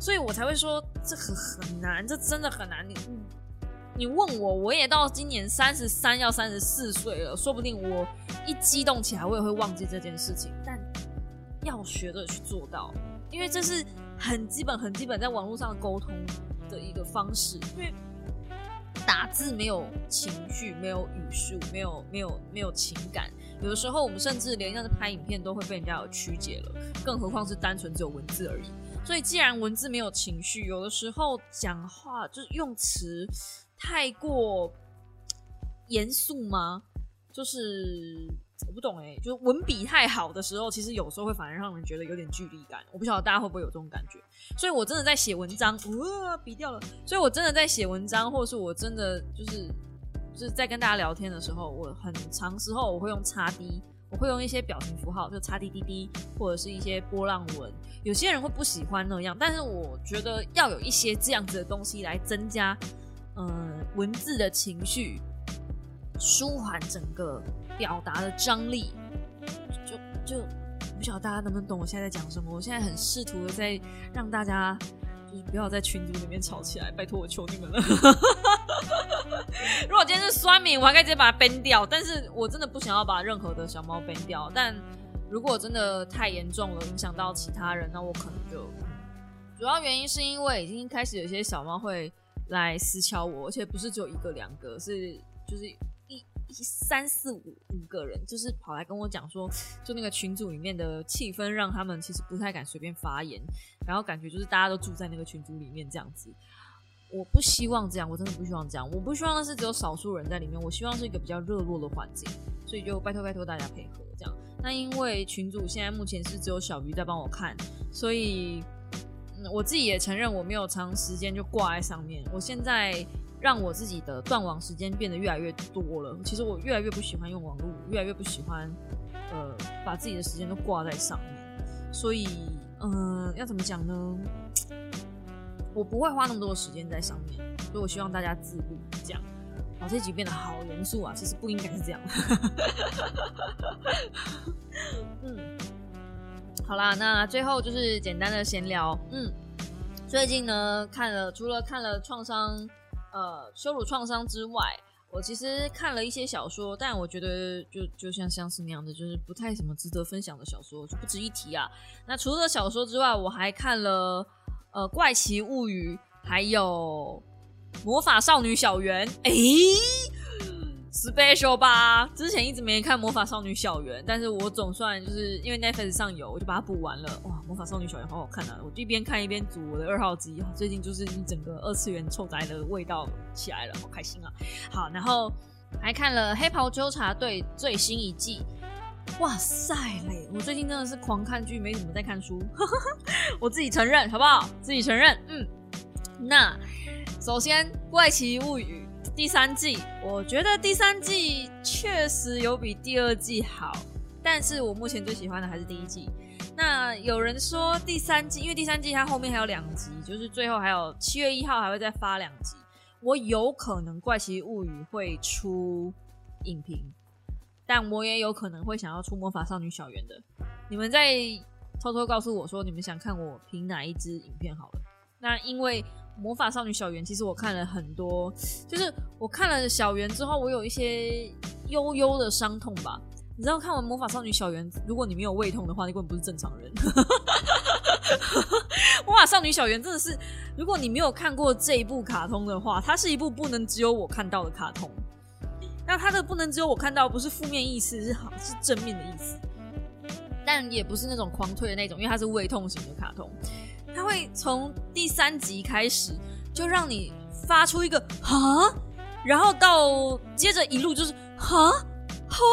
所以我才会说这个很难，这真的很难。你你问我，我也到今年三十三要三十四岁了，说不定我一激动起来我也会忘记这件事情，但要学着去做到，因为这是很基本很基本在网络上沟通的一个方式，因为打字没有情绪，没有语速，没有没有没有情感，有的时候我们甚至连像是拍影片都会被人家有曲解了，更何况是单纯只有文字而已。所以既然文字没有情绪，有的时候讲话就是用词太过严肃吗？就是我不懂欸，就是文笔太好的时候，其实有时候会反而让人觉得有点距离感。我不晓得大家会不会有这种感觉，所以我真的在写文章，呃，笔掉了。所以我真的在写文章，或者是我真的就是就是在跟大家聊天的时候，我很常时候我会用叉 D， 我会用一些表情符号，就叉 D D D， 或者是一些波浪纹。有些人会不喜欢那样，但是我觉得要有一些这样子的东西来增加，嗯，文字的情绪。舒缓整个表达的张力，就就不晓得大家能不能懂我现在在讲什么。我现在很试图的在让大家就是不要在群组里面吵起来，拜托我求你们了。如果今天是酸民，我还可以直接把它 ban 掉，但是我真的不想要把任何的小猫 ban 掉。但如果真的太严重了，影响到其他人，那我可能就主要原因是因为已经开始有些小猫会来私敲我，而且不是只有一个两个，是就是。三四五五个人就是跑来跟我讲说，就那个群组里面的气氛让他们其实不太敢随便发言，然后感觉就是大家都住在那个群组里面这样子。我不希望这样，我真的不希望这样，我不希望是只有少数人在里面，我希望是一个比较热络的环境，所以就拜托拜托大家配合这样。那因为群组现在目前是只有小鱼在帮我看，所以、嗯、我自己也承认我没有长时间就挂在上面，我现在让我自己的断网时间变得越来越多了。其实我越来越不喜欢用网络，越来越不喜欢呃把自己的时间都挂在上面。所以，嗯、呃，要怎么讲呢？我不会花那么多的时间在上面，所以我希望大家自律。这样，然后这集变得好严肃啊，其实不应该是这样。嗯，好啦，那最后就是简单的闲聊。嗯，最近呢看了，除了看了创伤。呃，羞辱创伤之外，我其实看了一些小说，但我觉得就就像像是那样的，就是不太什么值得分享的小说，就不值一提啊。那除了小说之外，我还看了呃《怪奇物语》，还有《魔法少女小圆》。诶 special 吧，之前一直没看《魔法少女小圆》，但是我总算就是因为 Netflix 上有，我就把它补完了。哇，《魔法少女小圆》好好看啊！我一边看一边煮我的二号机，最近就是一整个二次元臭宅的味道起来了，好开心啊！好，然后还看了《黑袍纠察队》最新一季。哇塞嘞！我最近真的是狂看剧，没怎么在看书，我自己承认好不好？自己承认。嗯，那首先《怪奇物语》。第三季，我觉得第三季确实有比第二季好，但是我目前最喜欢的还是第一季。那有人说第三季，因为第三季它后面还有两集，就是最后还有七月一号还会再发两集，我有可能《怪奇物语》会出影评，但我也有可能会想要出《魔法少女小圆》的。你们再偷偷告诉我说你们想看我评哪一支影片好了。那因为魔法少女小圆，其实我看了很多，就是我看了小圆之后，我有一些悠悠的伤痛吧。你知道，看完魔法少女小圆，如果你没有胃痛的话，你根本不是正常人。魔法少女小圆真的是，如果你没有看过这一部卡通的话，它是一部不能只有我看到的卡通。那它的不能只有我看到，不是负面意思，是好是正面的意思，但也不是那种狂推的那种，因为它是胃痛型的卡通。他会从第三集开始就让你发出一个蛤，然后到接着一路就是蛤蛤，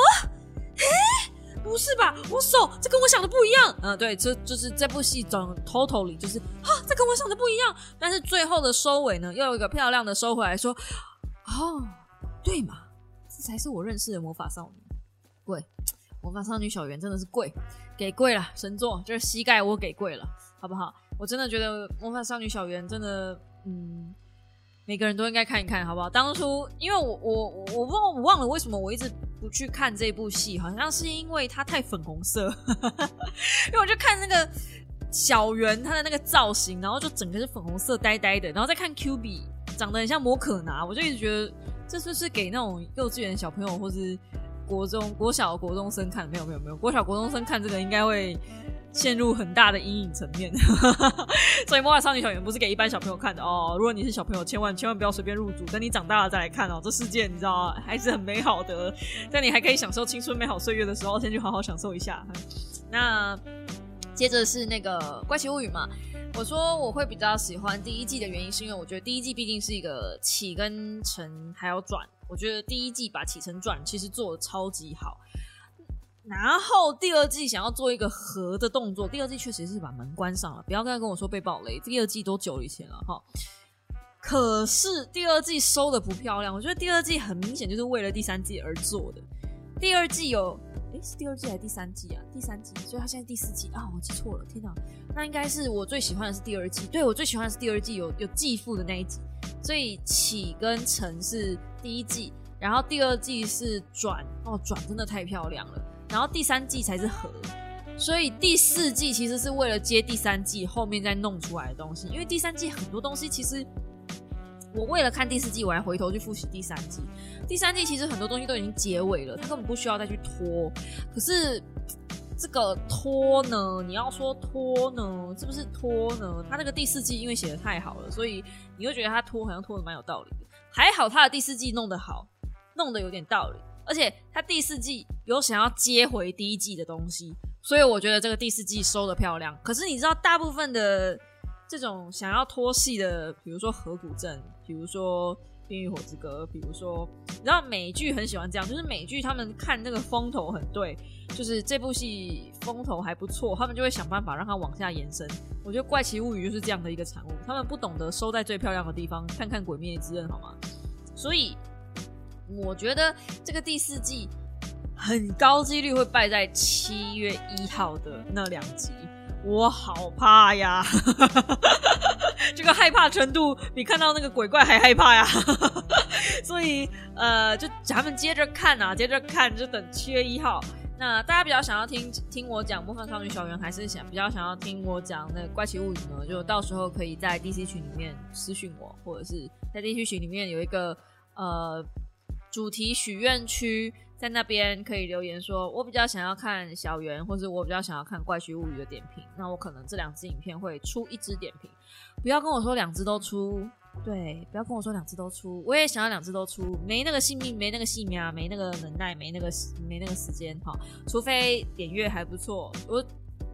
诶，不是吧？我手这跟我想的不一样。嗯、呃，对，这就是这部戏整 totally 就是蛤，这跟我想的不一样。但是最后的收尾呢，又有一个漂亮的收回来说，哦，对嘛，这才是我认识的魔法少女。贵，魔法少女小圆真的是贵，给贵了，神作就是膝盖我给贵了。好不好？我真的觉得《魔法少女小圆》真的，嗯，每个人都应该看一看，好不好？当初因为我我我忘我忘了为什么我一直不去看这部戏，好像是因为它太粉红色，因为我就看那个小圆它的那个造型，然后就整个是粉红色呆呆的，然后再看 Q B 长得很像摩可拿，我就一直觉得这就是给那种幼稚园小朋友或是。国中国小国中生看，没有没有没有，国小国中生看这个应该会陷入很大的阴影层面所以魔法少女小圆不是给一般小朋友看的哦，如果你是小朋友千万千万不要随便入主，等你长大了再来看哦，这世界你知道还是很美好的，在你还可以享受青春美好岁月的时候先去好好享受一下。那接着是那个怪奇物语嘛，我说我会比较喜欢第一季的原因是因为我觉得第一季毕竟是一个起跟承还有转，我觉得第一季把起承转其实做得超级好，然后第二季想要做一个和的动作，第二季确实是把门关上了，不要再跟我说被爆雷，第二季多久以前了齁，可是第二季收的不漂亮，我觉得第二季很明显就是为了第三季而做的，第二季有诶是第二季还是第三季啊，第三季，所以他现在第四季啊，我记错了，天哪，那应该是我最喜欢的是第二季，对，我最喜欢的是第二季，有有继父的那一集，所以起跟承是第一季，然后第二季是转，哦转真的太漂亮了，然后第三季才是和，所以第四季其实是为了接第三季后面再弄出来的东西，因为第三季很多东西其实我为了看第四季我还回头去复习第三季，第三季其实很多东西都已经结尾了，它根本不需要再去拖，可是这个拖呢，你要说拖呢是不是拖呢，它那个第四季因为写得太好了，所以你会觉得它拖好像拖得蛮有道理的，还好它的第四季弄得好，弄得有点道理，而且它第四季有想要接回第一季的东西，所以我觉得这个第四季收得漂亮，可是你知道大部分的这种想要拖戏的，比如说河谷镇，比如说冰与火之歌，比如说你知道美剧很喜欢这样，就是美剧他们看那个风头很对，就是这部戏风头还不错，他们就会想办法让它往下延伸，我觉得怪奇物语就是这样的一个产物，他们不懂得收在最漂亮的地方，看看鬼灭之刃好吗？所以我觉得这个第四季很高几率会败在七月一号的那两集，我好怕呀这个害怕程度比看到那个鬼怪还害怕呀所以呃，就咱们接着看啊，接着看，就等七月一号。那大家比较想要听听我讲魔法少女小圆，还是想比较想要听我讲那个怪奇物语呢？就到时候可以在 D C 群里面私讯我，或者是在 D C 群里面有一个呃主题许愿区，在那边可以留言说我比较想要看小圆，或是我比较想要看怪奇物语的点评，那我可能这两支影片会出一支点评，不要跟我说两支都出，对，不要跟我说两支都出，我也想要两支都出，没那个性命，没那个性命啊，没那个能耐，没那个没那个时间哈，除非点阅还不错，我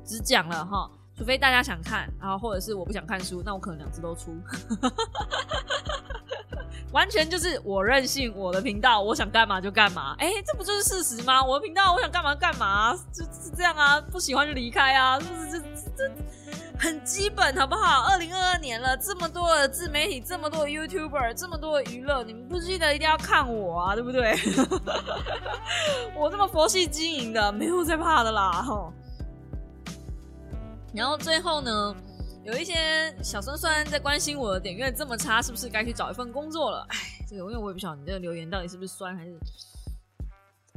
只讲了哈，除非大家想看，然后或者是我不想看书，那我可能两支都出完全就是我任性，我的频道我想干嘛就干嘛，哎、欸，这不就是事实吗？我的频道我想干嘛就干嘛，就是这样啊，不喜欢就离开啊，是不是？这这很基本好不好？二零二二年了，这么多的自媒体，这么多的 YouTuber， 这么多的娱乐，你们不记得一定要看我啊，对不对？我这么佛系经营的，没有在怕的啦齁。然后最后呢？有一些小酸酸在关心我的点阅这么差，是不是该去找一份工作了？哎，这个因为我也不晓得你这个留言到底是不是酸还是……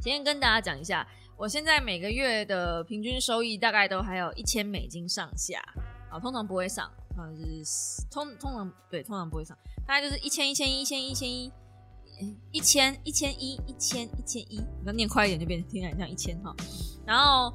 先跟大家讲一下，我现在每个月的平均收益大概都还有一千美金上下啊，通常不会上啊，就是通通常对，通常不会上，大概就是一千一千一千一千一一千一千一一千一千一，你要念快一点就变成听起来像一千哈，然后。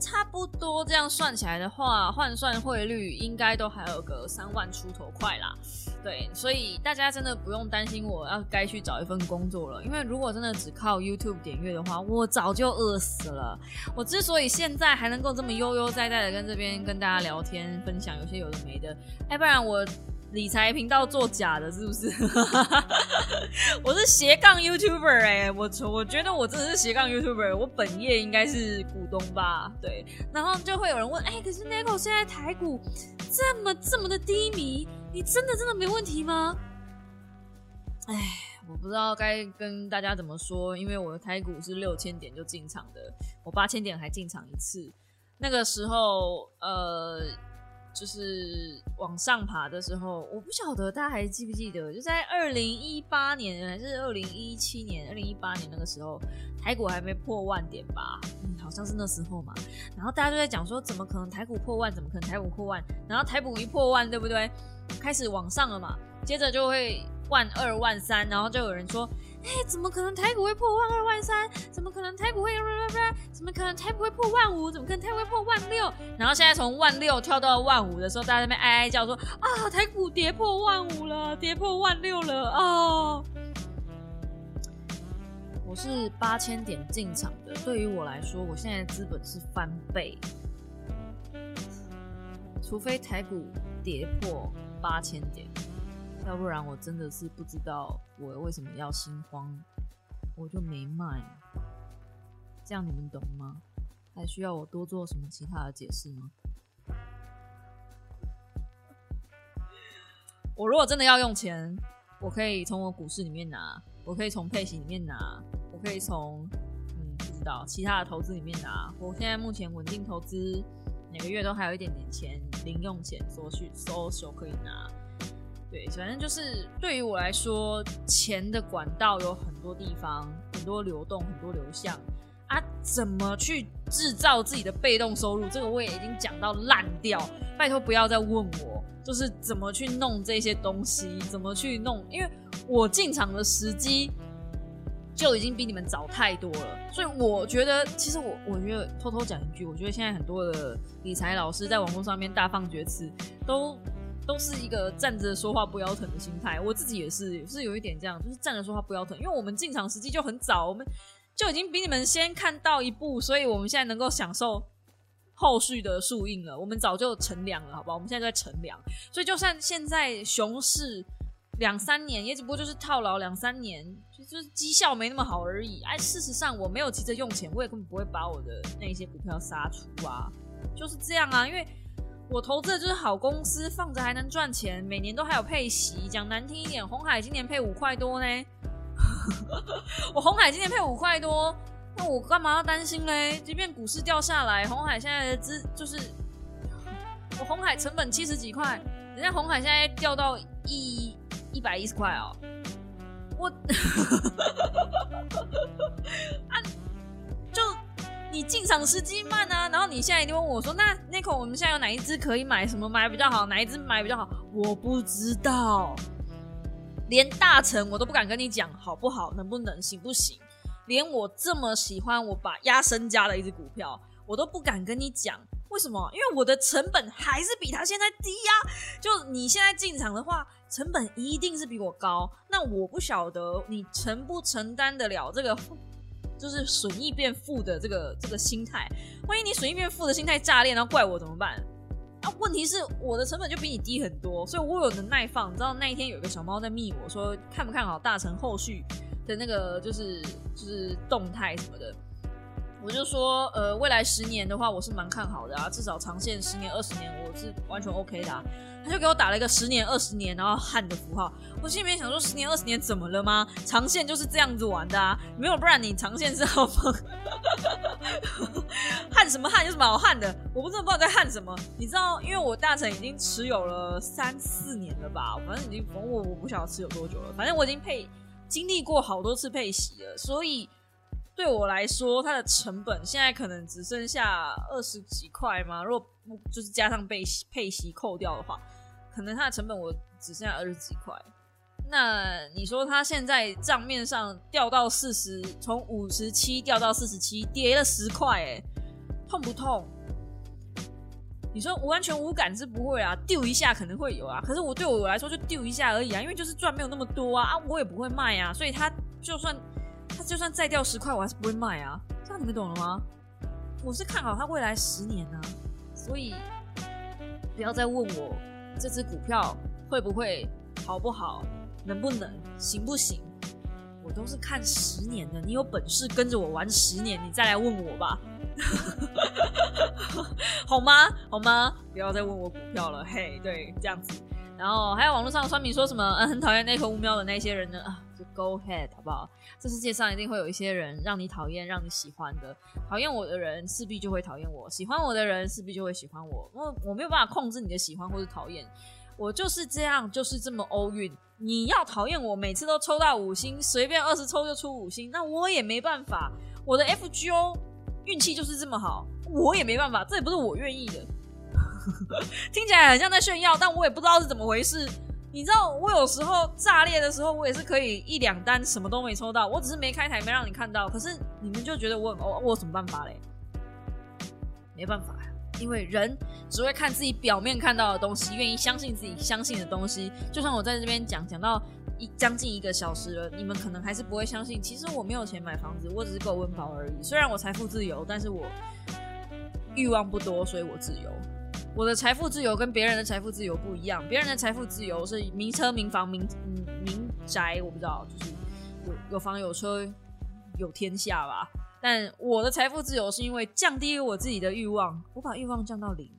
差不多这样算起来的话，换算汇率应该都还有个三万出头块啦。对，所以大家真的不用担心我要该去找一份工作了，因为如果真的只靠 YouTube 点阅的话，我早就饿死了。我之所以现在还能够这么悠悠哉哉的跟这边跟大家聊天，分享有些有的没的，哎，不然我理财频道做假的是不是我是斜杠 YouTuber 哎、欸，我我觉得我真的是斜杠 YouTuber， 我本业应该是股东吧，对，然后就会有人问，哎、欸，可是 Neko 现在台股这么这么的低迷，你真的真的没问题吗？哎，我不知道该跟大家怎么说，因为我的台股是六千点就进场的，我八千点还进场一次，那个时候呃就是往上爬的时候，我不晓得大家还记不记得，就在二零一八年还是二零一七年二零一八年那个时候，台股还没破万点吧，嗯，好像是那时候嘛，然后大家就在讲说怎么可能台股破万，怎么可能台股破万，然后台股一破万，对不对，开始往上了嘛，接着就会万二万三，然后就有人说哎，怎么可能台股会破万二万三？怎么可能台股会？怎么可能台股会破万五？怎么可能台股会破万六？然后现在从万六跳到万五的时候，大家在那边哀哀叫说啊，台股跌破万五了，跌破万六了哦。我是八千点进场的，对于我来说，我现在的资本是翻倍，除非台股跌破八千点。要不然我真的是不知道我为什么要心慌，我就没卖。这样你们懂吗？还需要我多做什么其他的解释吗？我如果真的要用钱，我可以从我股市里面拿，我可以从配息里面拿，我可以从嗯不知道其他的投资里面拿。我现在目前稳定投资，每个月都还有一点点钱，零用钱所需 social 可以拿。对，反正就是对于我来说，钱的管道有很多地方，很多流动，很多流向啊，怎么去制造自己的被动收入？这个我也已经讲到烂掉，拜托不要再问我，就是怎么去弄这些东西，怎么去弄？因为我进场的时机就已经比你们早太多了，所以我觉得，其实我我觉得偷偷讲一句，我觉得现在很多的理财老师在网络上面大放厥词，都。都是一个站着说话不腰疼的心态，我自己也是，也是有一点这样，就是站着说话不腰疼，因为我们进场时机就很早，我们就已经比你们先看到一步，所以我们现在能够享受后续的树荫了，我们早就乘凉了，好不好？我们现在就在乘凉，所以就算现在熊市两三年，也只不过就是套牢两三年，就是绩效没那么好而已。哎，事实上我没有急着用钱，我也根本不会把我的那些股票杀出啊，就是这样啊，因为。我投资的就是好公司，放着还能赚钱，每年都还有配息。讲难听一点，鸿海今年配五块多呢。我鸿海今年配五块多，那我干嘛要担心嘞？即便股市掉下来，鸿海现在的资就是，我鸿海成本七十几块，人家鸿海现在掉到一一百一十块哦。我啊，就。你进场时机慢啊，然后你现在一定问我说，那 Neko 我们现在有哪一支可以买，什么买比较好，哪一支买比较好，我不知道，连大成我都不敢跟你讲好不好，能不能，行不行，连我这么喜欢我把压身家的一支股票我都不敢跟你讲，为什么？因为我的成本还是比它现在低啊，就你现在进场的话成本一定是比我高，那我不晓得你承不承担得了这个就是损益变负的这个这个心态，万一你损益变负的心态炸裂，然后怪我怎么办？啊，问题是我的成本就比你低很多，所以我有能耐放。你知道那一天有一个小猫在密我说看不看好大成后续的那个就是就是动态什么的，我就说呃未来十年的话我是蛮看好的啊，至少长线十年二十年我是完全 OK 的啊。他就给我打了一个十年二十年然后汗的符号，我心里面想说十年二十年怎么了吗？长线就是这样子玩的啊，没有不然你长线是好放汗什么汗，有什么好汗的？我不知道不知道在汗什么，你知道因为我大成已经持有了三四年了吧，反正已经我我不晓得持有多久了，反正我已经配经历过好多次配息了，所以对我来说它的成本现在可能只剩下二十几块嘛，如果就是加上配息配息扣掉的话，可能它的成本我只剩下二十几块，那你说它现在账面上掉到四十，从五十七掉到四十七，跌了十块，哎，痛不痛？你说完全无感是不会啊，丢一下可能会有啊，可是我对我来说就丢一下而已啊，因为就是赚没有那么多啊，啊我也不会卖啊，所以它就算它就算再掉十块，我还是不会卖啊，这样你们懂了吗？我是看好它未来十年啊，所以不要再问我这支股票会不会好不好，能不能，行不行，我都是看十年的，你有本事跟着我玩十年你再来问我吧好吗好吗，不要再问我股票了，嘿，对，这样子。然后还有网络上酸民说什么、嗯、很讨厌那颗乌喵的那些人呢，啊，就 go ahead 好不好，这世界上一定会有一些人让你讨厌让你喜欢的，讨厌我的人势必就会讨厌我，喜欢我的人势必就会喜欢我，因为我没有办法控制你的喜欢或是讨厌，我就是这样，就是这么欧运，你要讨厌我每次都抽到五星，随便二十抽就出五星，那我也没办法，我的 F G O 运气就是这么好，我也没办法，这也不是我愿意的听起来很像在炫耀，但我也不知道是怎么回事。你知道我有时候炸裂的时候，我也是可以一两单什么都没抽到，我只是没开台没让你看到，可是你们就觉得我很哦，我有什么办法嘞？没办法，因为人只会看自己表面看到的东西，愿意相信自己相信的东西。就像我在这边讲讲到一将近一个小时了，你们可能还是不会相信。其实我没有钱买房子，我只是够温饱而已。虽然我财富自由，但是我欲望不多，所以我自由。我的财富自由跟别人的财富自由不一样，别人的财富自由是名车、名房、名、嗯、名宅，我不知道，就是有有房有车有天下吧。但我的财富自由是因为降低我自己的欲望，我把欲望降到零，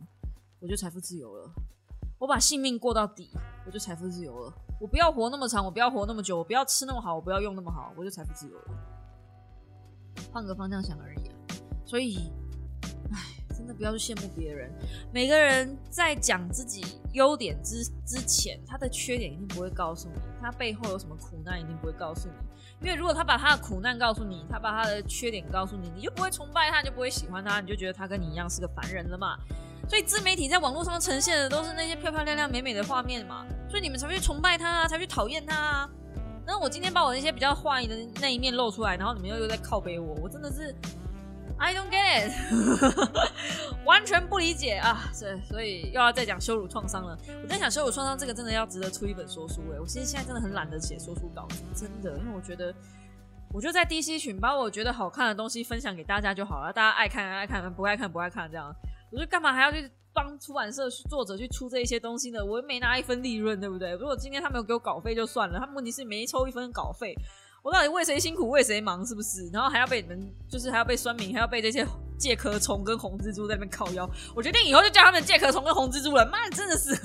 我就财富自由了。我把性命过到底，我就财富自由了。我不要活那么长，我不要活那么久，我不要吃那么好，我不要用那么好，我就财富自由了。换个方向想而已啊。所以，唉。真的不要去羡慕别人。每个人在讲自己优点之之前，他的缺点一定不会告诉你，他背后有什么苦难一定不会告诉你。因为如果他把他的苦难告诉你，他把他的缺点告诉你，你就不会崇拜他，你就不会喜欢他，你就觉得他跟你一样是个凡人了嘛。所以自媒体在网络上呈现的都是那些漂漂亮亮美美的画面嘛，所以你们才会去崇拜他啊，才去讨厌他啊。那我今天把我那些比较坏的那一面露出来，然后你们又又在靠北我，我真的是。I don't get it， 完全不理解啊！所以又要再讲羞辱创伤了。我在想羞辱创伤这个真的要值得出一本说书欸。我其实现在真的很懒得写说书稿子，真的，因为我觉得，我就在 D C 群把我觉得好看的东西分享给大家就好了，大家爱看爱看，不爱看不爱看这样。我就干嘛还要去帮出版社作者去出这一些东西呢？我又没拿一分利润，对不对？如果今天他没有给我稿费就算了，他们问题是没抽一分稿费。我到底为谁辛苦为谁忙，是不是？然后还要被你们，就是还要被酸民，还要被这些介壳虫跟红蜘蛛在那边靠腰。我决定以后就叫他们介壳虫跟红蜘蛛了。妈，真的是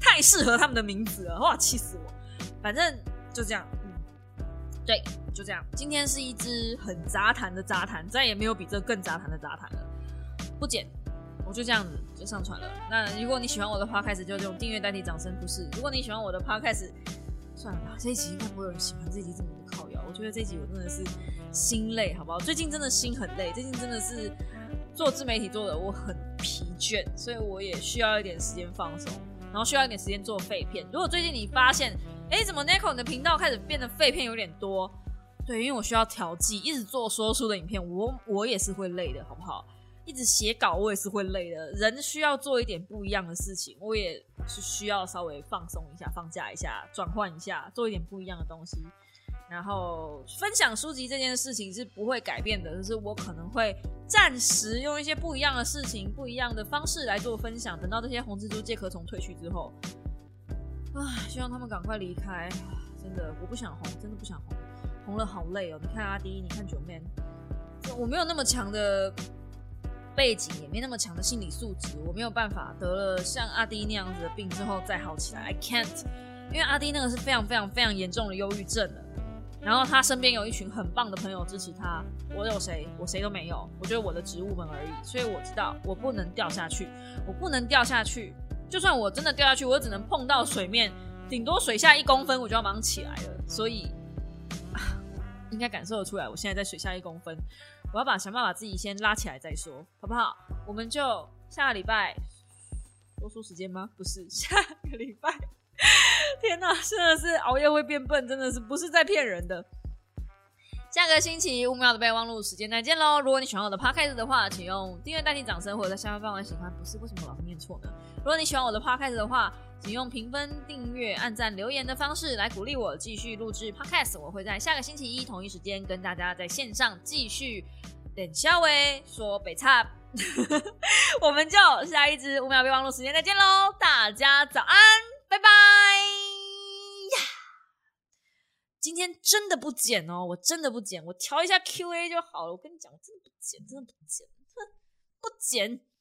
太适合他们的名字了，哇，气死我！反正就这样，嗯，对，就这样。今天是一支很杂谈的杂谈，再也没有比这更杂谈的杂谈了。不剪，我就这样子就上传了。那如果你喜欢我的 podcast， 就用订阅代替掌声，不是？如果你喜欢我的 podcast。算了吧，这一集应该不会有人喜欢这一集这么的靠腰。我觉得这一集我真的是心累，好不好？最近真的心很累，最近真的是做自媒体做的我很疲倦，所以我也需要一点时间放松，然后需要一点时间做废片。如果最近你发现，哎，怎么 Neko 你的频道开始变得废片有点多？对，因为我需要调剂，一直做说书的影片，我我也是会累的，好不好？一直写稿我也是会累的，人需要做一点不一样的事情，我也是需要稍微放松一下，放假一下，转换一下，做一点不一样的东西。然后分享书籍这件事情是不会改变的，就是我可能会暂时用一些不一样的事情，不一样的方式来做分享，等到这些红蜘蛛介壳虫退去之后啊，希望他们赶快离开，真的我不想红，真的不想红，红了好累哦。你看阿迪，你看九妹，我没有那么强的背景，也没那么强的心理素质，我没有办法得了像阿迪那样子的病之后再好起来 I can't， 因为阿迪那个是非常非常非常严重的忧郁症了，然后他身边有一群很棒的朋友支持他，我有谁？我谁都没有，我就是我的职务们而已，所以我知道我不能掉下去，我不能掉下去，就算我真的掉下去，我只能碰到水面，顶多水下一公分我就要马上起来了，所以应该感受得出来我现在在水下一公分，我要把想办法把自己先拉起来再说，好不好？我们就下个礼拜多说时间吗？不是，下个礼拜。天哪，真的是熬夜会变笨，真的是不是在骗人的。下个星期五秒的备忘录时间再见咯。如果你喜欢我的 podcast 的话，请用订阅代替掌声，或者在下面放完喜欢，不是，为什么老是念错呢？如果你喜欢我的 podcast 的话，请用评分、订阅、按赞、留言的方式来鼓励我继续录制 podcast。 我会在下个星期一同一时间跟大家在线上继续冷笑威说北差。我们就下一支五秒备忘录时间再见咯，大家早安，拜拜。今天真的不剪哦，我真的不剪，我调一下 Q A 就好了。我跟你讲，我真的不剪，真的不剪，不剪。